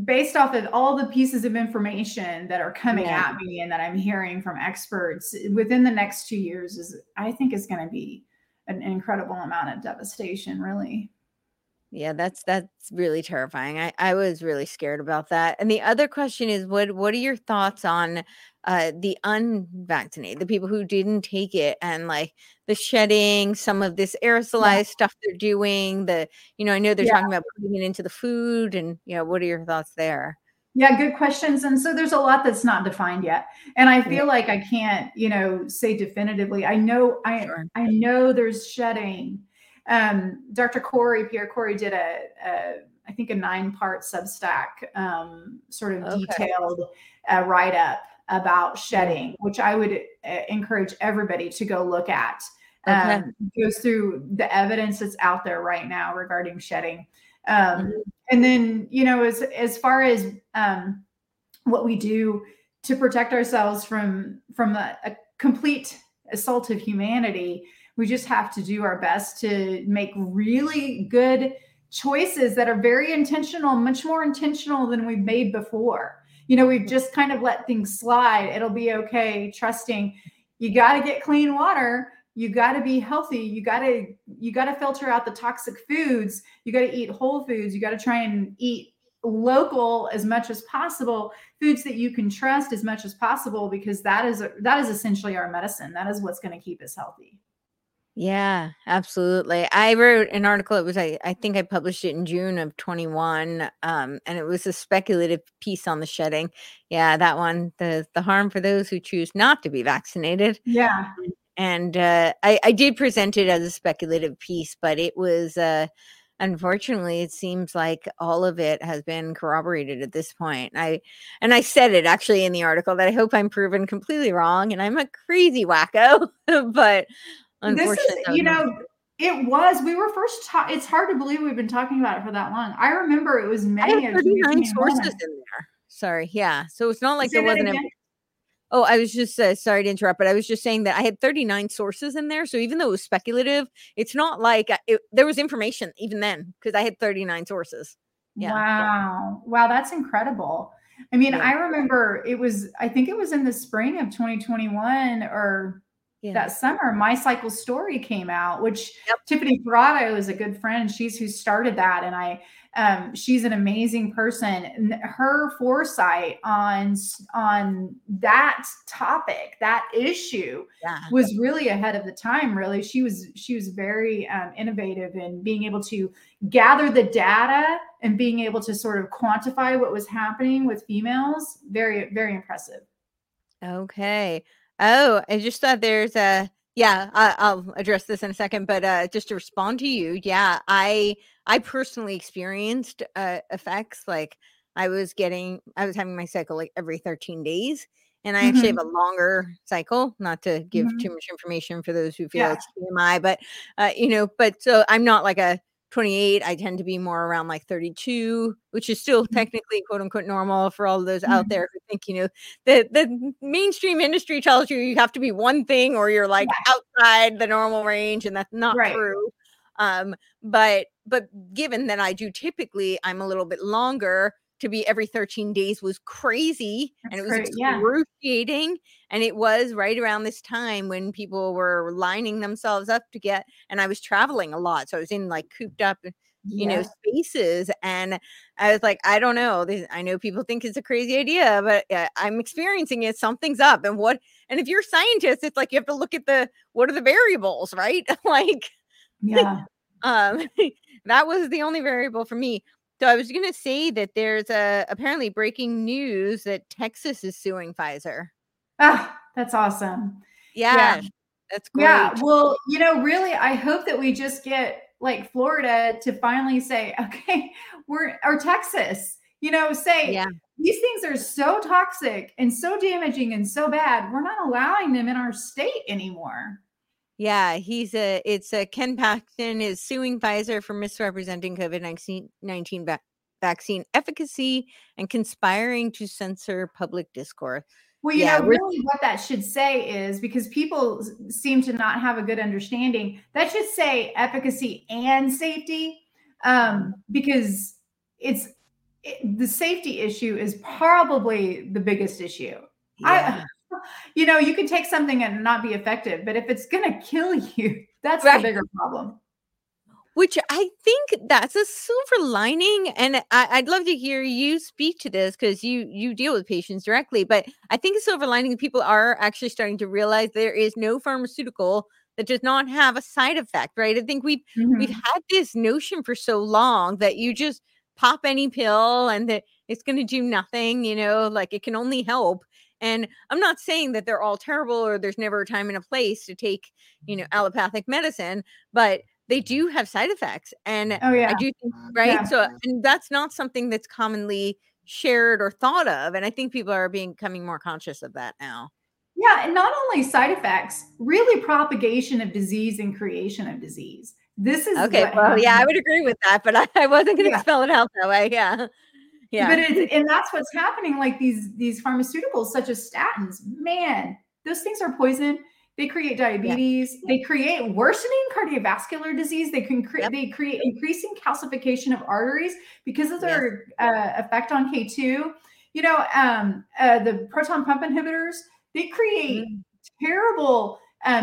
based off of all the pieces of information that are coming at me and that I'm hearing from experts within the next 2 years I think it's going to be an incredible amount of devastation, really. Yeah, that's really terrifying. I was really scared about that. And the other question is, what are your thoughts on the unvaccinated, the people who didn't take it, and like the shedding, some of this aerosolized stuff they're doing, I know they're talking about putting it into the food, and what are your thoughts there? Yeah, good questions. And so there's a lot that's not defined yet. And I feel like I can't, say definitively. I know there's shedding. Dr. Pierre Corey did a 9-part Substack, detailed write-up about shedding, which I would encourage everybody to go look at. Goes through the evidence that's out there right now regarding shedding. And then, as far as what we do to protect ourselves from a complete assault of humanity, we just have to do our best to make really good choices that are very intentional, much more intentional than we've made before. We've just kind of let things slide. It'll be okay. Trusting you got to get clean water. You got to be healthy. You got to filter out the toxic foods. You got to eat whole foods. You got to try and eat local as much as possible, foods that you can trust as much as possible, because that is essentially our medicine. That is what's going to keep us healthy. Yeah, absolutely. I wrote an article. It was, I think I published it in June of 21. And it was a speculative piece on the shedding. Yeah. That one, the harm for those who choose not to be vaccinated. Yeah. And, I did present it as a speculative piece, but it was, unfortunately, it seems like all of it has been corroborated at this point. I said it actually in the article that I hope I'm proven completely wrong and I'm a crazy wacko, but this is, it was, we were first taught, it's hard to believe we've been talking about it for that long. I remember it was many of 39 sources in there. Sorry. Yeah. So it's not like there wasn't. I was just, sorry to interrupt, but I was just saying that I had 39 sources in there. So even though it was speculative, it's not like there was information even then, because I had 39 sources. Yeah. Wow. Wow. That's incredible. I mean, I remember I think it was in the spring of 2021 or that summer, My Cycle Story came out, which Tiffany Ferrato is a good friend. She's who started that. And she's an amazing person. And her foresight on that topic, that issue was really ahead of the time. Really. She was very innovative in being able to gather the data and being able to sort of quantify what was happening with females. Very, very impressive. Okay. Oh, I just thought there's I'll address this in a second, but just to respond to you. Yeah, I personally experienced effects. Like I was having my cycle like every 13 days and I actually have a longer cycle, not to give too much information for those who feel it's TMI, but, but so I'm not like a 28. I tend to be more around like 32, which is still technically quote unquote normal for all of those out there who think, the mainstream industry tells you have to be one thing or you're like outside the normal range. And that's not true. But given that I do typically, I'm a little bit longer. to be every 13 days was crazy. That's and it was excruciating. Yeah. And it was right around this time when people were lining themselves up to get, and I was traveling a lot. So I was in like cooped up, you know, spaces. And I was like, I don't know. I know people think it's a crazy idea, but I'm experiencing it. Something's up. And if you're a scientist, it's like, you have to look at what are the variables, right? Like, yeah. That was the only variable for me. So I was going to say that there's apparently breaking news that Texas is suing Pfizer. Ah, that's awesome. Yeah, that's great. Yeah, well, you know, really, I hope that we just get like Florida to finally say, okay, or Texas, you know, say these things are so toxic and so damaging and so bad. We're not allowing them in our state anymore. Yeah, Ken Paxton is suing Pfizer for misrepresenting COVID-19 vaccine efficacy and conspiring to censor public discourse. Well, you know, really what that should say is, because people seem to not have a good understanding, that should say efficacy and safety, because the safety issue is probably the biggest issue. Yeah. You know, you can take something and not be effective, but if it's going to kill you, that's the bigger problem. Which I think that's a silver lining. And I'd love to hear you speak to this because you deal with patients directly. But I think a silver lining, people are actually starting to realize there is no pharmaceutical that does not have a side effect, right? I think we've had this notion for so long that you just pop any pill and that it's going to do nothing, you know, like it can only help. And I'm not saying that they're all terrible or there's never a time and a place to take, you know, allopathic medicine, but they do have side effects. And I do think, right? Yeah. So and that's not something that's commonly shared or thought of. And I think people are becoming more conscious of that now. Yeah. And not only side effects, really propagation of disease and creation of disease. This is okay. Well, I would agree with that, but I wasn't going to spell it out that way. Yeah. Yeah. But and that's what's happening. Like these pharmaceuticals, such as statins, man, those things are poison. They create diabetes. Yeah. They create worsening cardiovascular disease. They can they create increasing calcification of arteries because of their effect on K2. You know, the proton pump inhibitors, they create terrible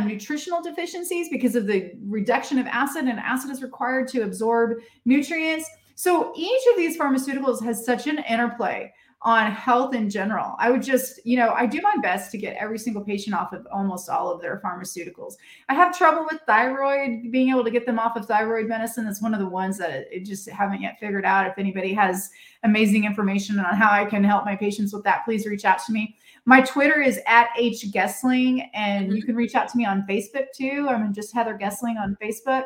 nutritional deficiencies because of the reduction of acid, and acid is required to absorb nutrients. So each of these pharmaceuticals has such an interplay on health in general. I would just, you know, I do my best to get every single patient off of almost all of their pharmaceuticals. I have trouble with thyroid, being able to get them off of thyroid medicine. That's one of the ones that I just haven't yet figured out. If anybody has amazing information on how I can help my patients with that, please reach out to me. My Twitter is @HGessling, and you can reach out to me on Facebook too. I'm just Heather Gessling on Facebook.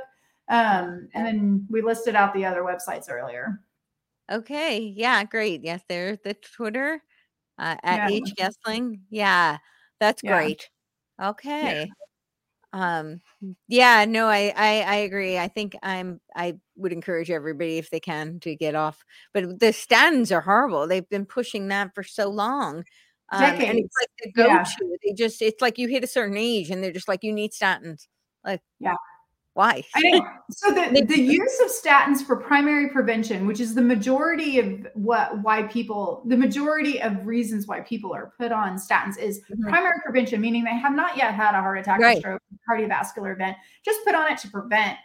And then we listed out the other websites earlier. Okay. Yeah. Great. Yes. There's the Twitter @HGessling. Yeah. That's great. Okay. Yeah. No, I agree. I think I would encourage everybody if they can to get off, but the statins are horrible. They've been pushing that for so long. And it's like the go-to. Yeah. It's like you hit a certain age and they're just like, you need statins. Like, yeah. Why? I mean, so the use of statins for primary prevention, which is the majority of the majority of reasons why people are put on statins is primary prevention, meaning they have not yet had a heart attack or stroke, cardiovascular event, just put on it to prevent.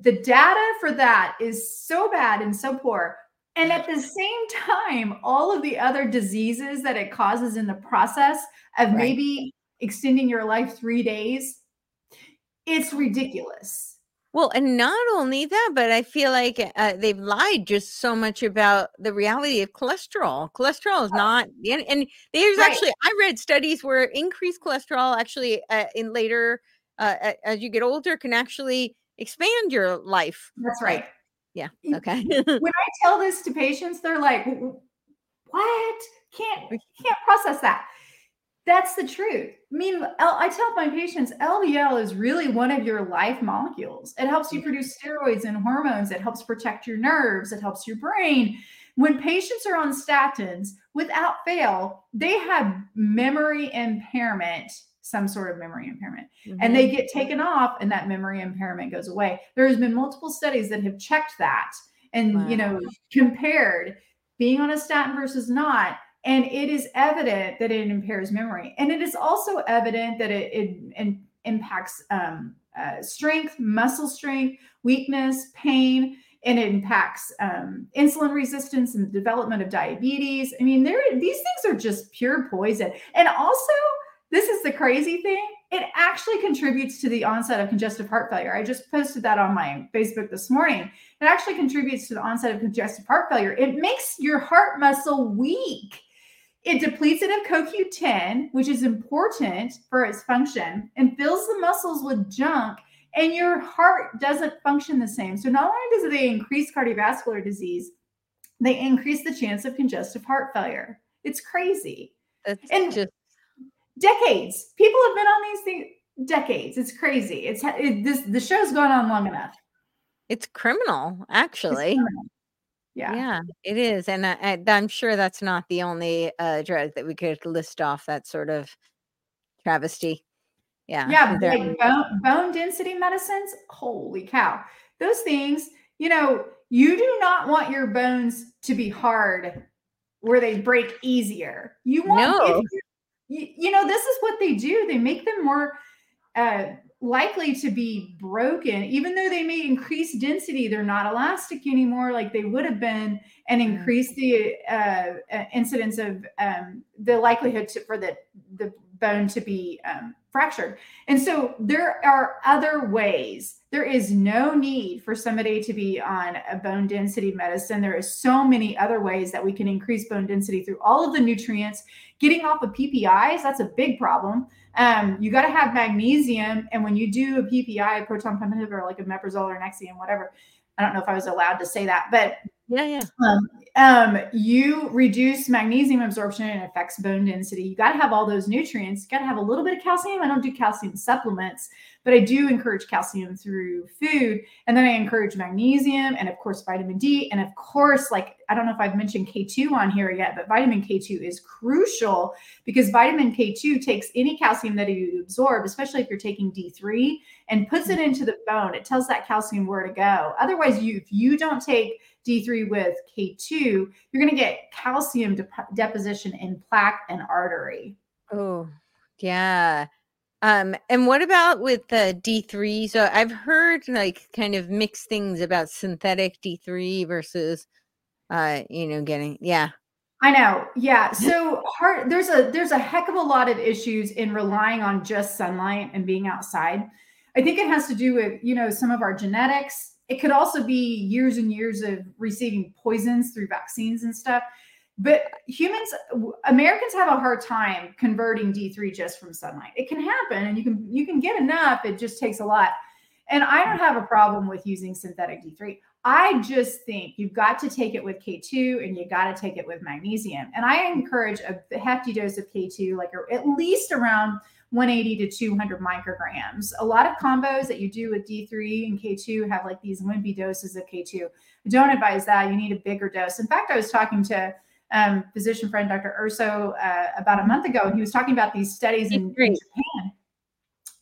The data for that is so bad and so poor. And at the same time, all of the other diseases that it causes in the process of maybe extending your life 3 days, it's ridiculous. Well, and not only that, but I feel like they've lied just so much about the reality of cholesterol. Cholesterol is not, and there's actually, I read studies where increased cholesterol actually in later, as you get older, can actually expand your life. That's right. Yeah. Okay. When I tell this to patients, they're like, what? Can't process that. That's the truth. I mean, I tell my patients LDL is really one of your life molecules. It helps you produce steroids and hormones. It helps protect your nerves. It helps your brain. When patients are on statins, without fail, they have memory impairment, some sort of memory impairment, and they get taken off and that memory impairment goes away. There's been multiple studies that have checked that and, you know, compared being on a statin versus not. And it is evident that it impairs memory. And it is also evident that it impacts strength, muscle strength, weakness, pain, and it impacts insulin resistance and the development of diabetes. I mean, these things are just pure poison. And also, this is the crazy thing. It actually contributes to the onset of congestive heart failure. I just posted that on my Facebook this morning. It actually contributes to the onset of congestive heart failure. It makes your heart muscle weak. It depletes it of CoQ10, which is important for its function, and fills the muscles with junk, and your heart doesn't function the same. So not only does they increase cardiovascular disease, they increase the chance of congestive heart failure. It's crazy. Decades. People have been on these things decades. It's crazy. The show's gone on long enough. It's criminal, actually. It's criminal. Yeah, it is. And I'm sure that's not the only drug that we could list off that sort of travesty. Yeah. Like bone density medicines. Holy cow. Those things, you do not want your bones to be hard where they break easier. You want this is what they do. They make them more likely to be broken, even though they may increase density. They're not elastic anymore like they would have been, and increase the incidence of the likelihood for the bone to be fractured. And so there are other ways. There is no need for somebody to be on a bone density medicine. There is so many other ways that we can increase bone density through all of the nutrients. Getting off of PPIs, that's a big problem. You got to have magnesium. And when you do a PPI, proton pump inhibitor, like a omeprazole or Nexium, whatever, I don't know if I was allowed to say that, but you reduce magnesium absorption and it affects bone density. You got to have all those nutrients. You got to have a little bit of calcium. I don't do calcium supplements, but I do encourage calcium through food. And then I encourage magnesium and, of course, vitamin D. And, of course, like, I don't know if I've mentioned K2 on here yet, but vitamin K2 is crucial because vitamin K2 takes any calcium that you absorb, especially if you're taking D3, and puts it into the bone. It tells that calcium where to go. Otherwise, if you don't take D3 with K2, you're going to get calcium deposition in plaque and artery. Oh, yeah. And what about with the D3? So I've heard like kind of mixed things about synthetic D3 versus, getting, yeah. I know. Yeah. So there's a heck of a lot of issues in relying on just sunlight and being outside. I think it has to do with, some of our genetics. It could also be years and years of receiving poisons through vaccines and stuff. But Americans have a hard time converting D3 just from sunlight. It can happen, and you can get enough. It just takes a lot. And I don't have a problem with using synthetic D3. I just think you've got to take it with K2 and you got to take it with magnesium. And I encourage a hefty dose of K2, like at least around 180 to 200 micrograms. A lot of combos that you do with D3 and K2 have like these wimpy doses of K2. I don't advise that. You need a bigger dose. In fact, I was talking to physician friend, Dr. Urso, about a month ago, and he was talking about these studies in Japan,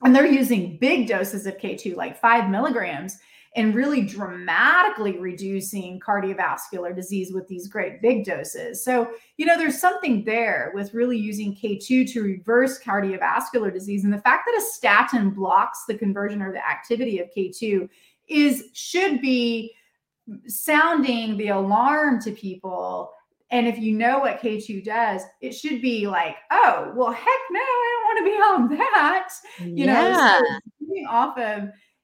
and they're using big doses of K2, like 5 milligrams, and really dramatically reducing cardiovascular disease with these great big doses. So, there's something there with really using K2 to reverse cardiovascular disease. And the fact that a statin blocks the conversion or the activity of K2 should be sounding the alarm to people. And if you know what K2 does, it should be like, oh, well, heck no, I don't want to be on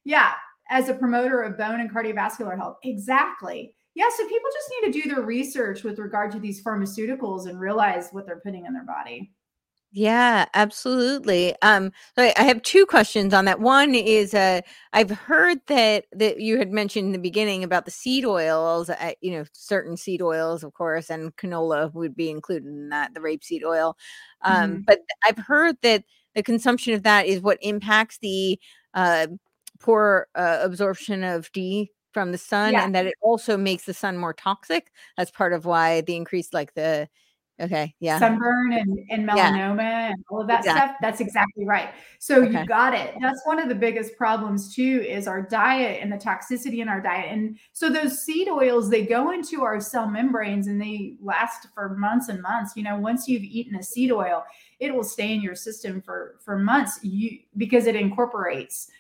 that. As a promoter of bone and cardiovascular health. Exactly. Yeah. So people just need to do their research with regard to these pharmaceuticals and realize what they're putting in their body. Yeah, absolutely. So I have two questions on that. One is, I've heard that you had mentioned in the beginning about the seed oils, certain seed oils, of course, and canola would be included in that, the rapeseed oil. But I've heard that the consumption of that is what impacts the poor absorption of D from the sun, and that it also makes the sun more toxic. That's part of why the increase, like the Okay. Yeah. Sunburn and melanoma and all of that stuff. That's exactly right. So you got it. That's one of the biggest problems too, is our diet and the toxicity in our diet. And so those seed oils, they go into our cell membranes and they last for months and months. You know, once you've eaten a seed oil, it will stay in your system for months, because it incorporates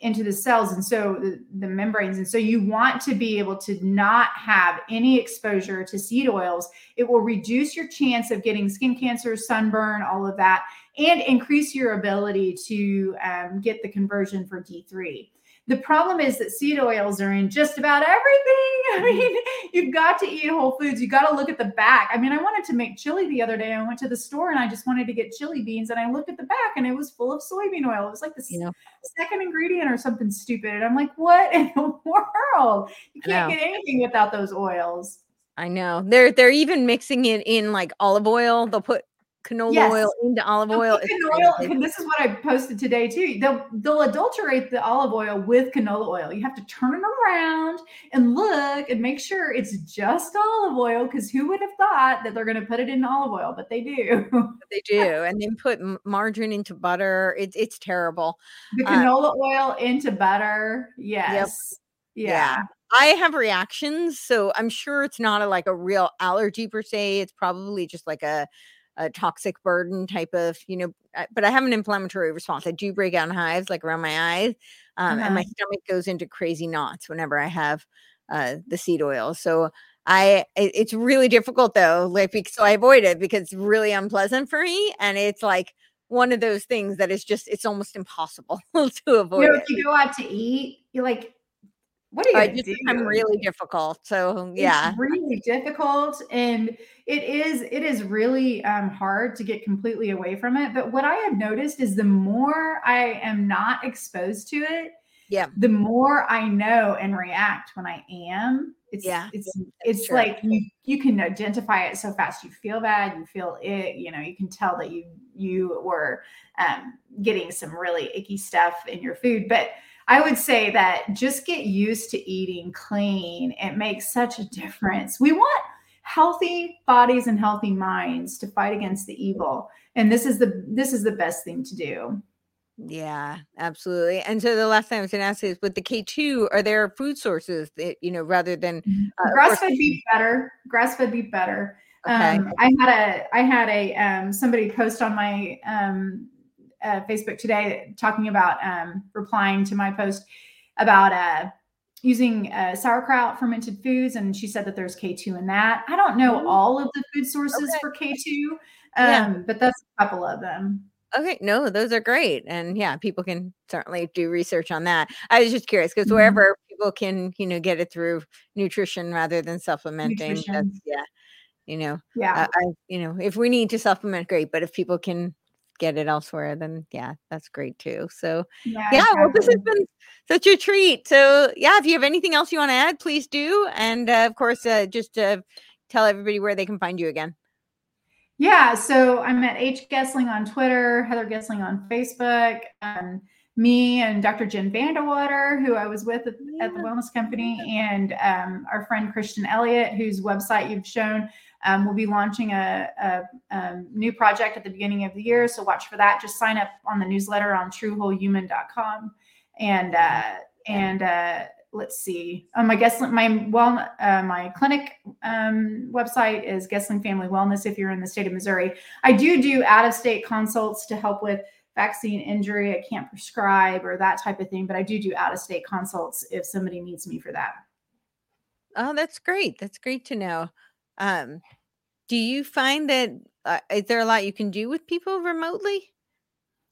into the cells. And so the membranes. And so you want to be able to not have any exposure to seed oils. It will reduce your chance of getting skin cancer, sunburn, all of that, and increase your ability to get the conversion for D3. The problem is that seed oils are in just about everything. I mean, you've got to eat whole foods. You got to look at the back. I mean, I wanted to make chili the other day. I went to the store and I just wanted to get chili beans. And I looked at the back and it was full of soybean oil. It was like the second ingredient or something stupid. And I'm like, what in the world? You can't get anything without those oils. I know. They're even mixing it in like olive oil. They'll put canola oil into olive oil. And this is what I posted today too. They'll adulterate the olive oil with canola oil. You have to turn it around and look and make sure it's just olive oil, because who would have thought that they're going to put it in olive oil, but they do. They do. And then put margarine into butter. It's terrible. The canola oil into butter. Yes. Yep. Yeah. I have reactions, so I'm sure it's not a real allergy per se. It's probably just like a toxic burden type of, but I have an inflammatory response. I do break out in hives, like around my eyes, and my stomach goes into crazy knots whenever I have the seed oil. So it's really difficult though. So I avoid it because it's really unpleasant for me. And it's like one of those things that is just, it's almost impossible to avoid. If you go out to eat, you're like, what do you do? I'm really difficult. So yeah, it's really difficult. And it is really hard to get completely away from it. But what I have noticed is the more I am not exposed to it, the more I know and react when I am. It's like you can identify it so fast. You feel bad, you feel it, you can tell that you were getting some really icky stuff in your food. But I would say that just get used to eating clean. It makes such a difference. We want healthy bodies and healthy minds to fight against the evil. And this is the best thing to do. Yeah, absolutely. And so the last thing I was going to ask is, with the K2, are there food sources that, rather than grass-fed beef better? Grass-fed beef better. Okay. I had somebody post on my Facebook today talking about replying to my post about using sauerkraut, fermented foods. And she said that there's K2 in that. I don't know all of the food sources for K2, but that's a couple of them. Okay. No, those are great. And people can certainly do research on that. I was just curious because wherever people can, get it through nutrition rather than supplementing. That's, if we need to supplement, great. But if people can get it elsewhere, then that's great too. So well, this has been such a treat. So if you have anything else you want to add, please do. And of course, just tell everybody where they can find you again. Yeah. So I'm at hgessling on Twitter, Heather Gessling on Facebook. Me and Dr. Jen Vandewater, who I was with at the Wellness Company, and our friend Christian Elliott, whose website you've shown. We'll be launching a new project at the beginning of the year. So watch for that. Just sign up on the newsletter on truewholehuman.com. And let's see. My clinic website is Gessling Family Wellness if you're in the state of Missouri. I do out-of-state consults to help with vaccine injury. I can't prescribe or that type of thing, but I do out-of-state consults if somebody needs me for that. Oh, that's great. That's great to know. Do you find that is there a lot you can do with people remotely?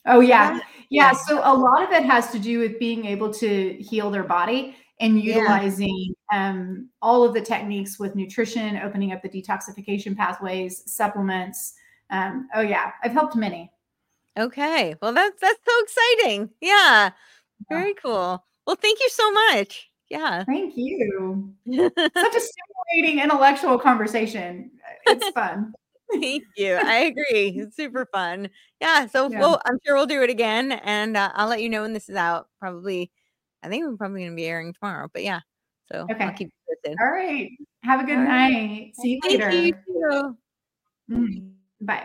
Oh, yeah. So a lot of it has to do with being able to heal their body and utilizing all of the techniques with nutrition, opening up the detoxification pathways, supplements. I've helped many. Okay. Well, that's so exciting. Yeah. Very cool. Well, thank you so much. Yeah. Thank you. Such a stimulating intellectual conversation. It's fun. Thank you. I agree. It's super fun. Yeah. So I'm sure we'll do it again, and I'll let you know when this is out. Probably, I think we're probably going to be airing tomorrow, but yeah. So I'll keep you posted. All right. Have a good night. See you later. Thank you. Mm-hmm. Bye.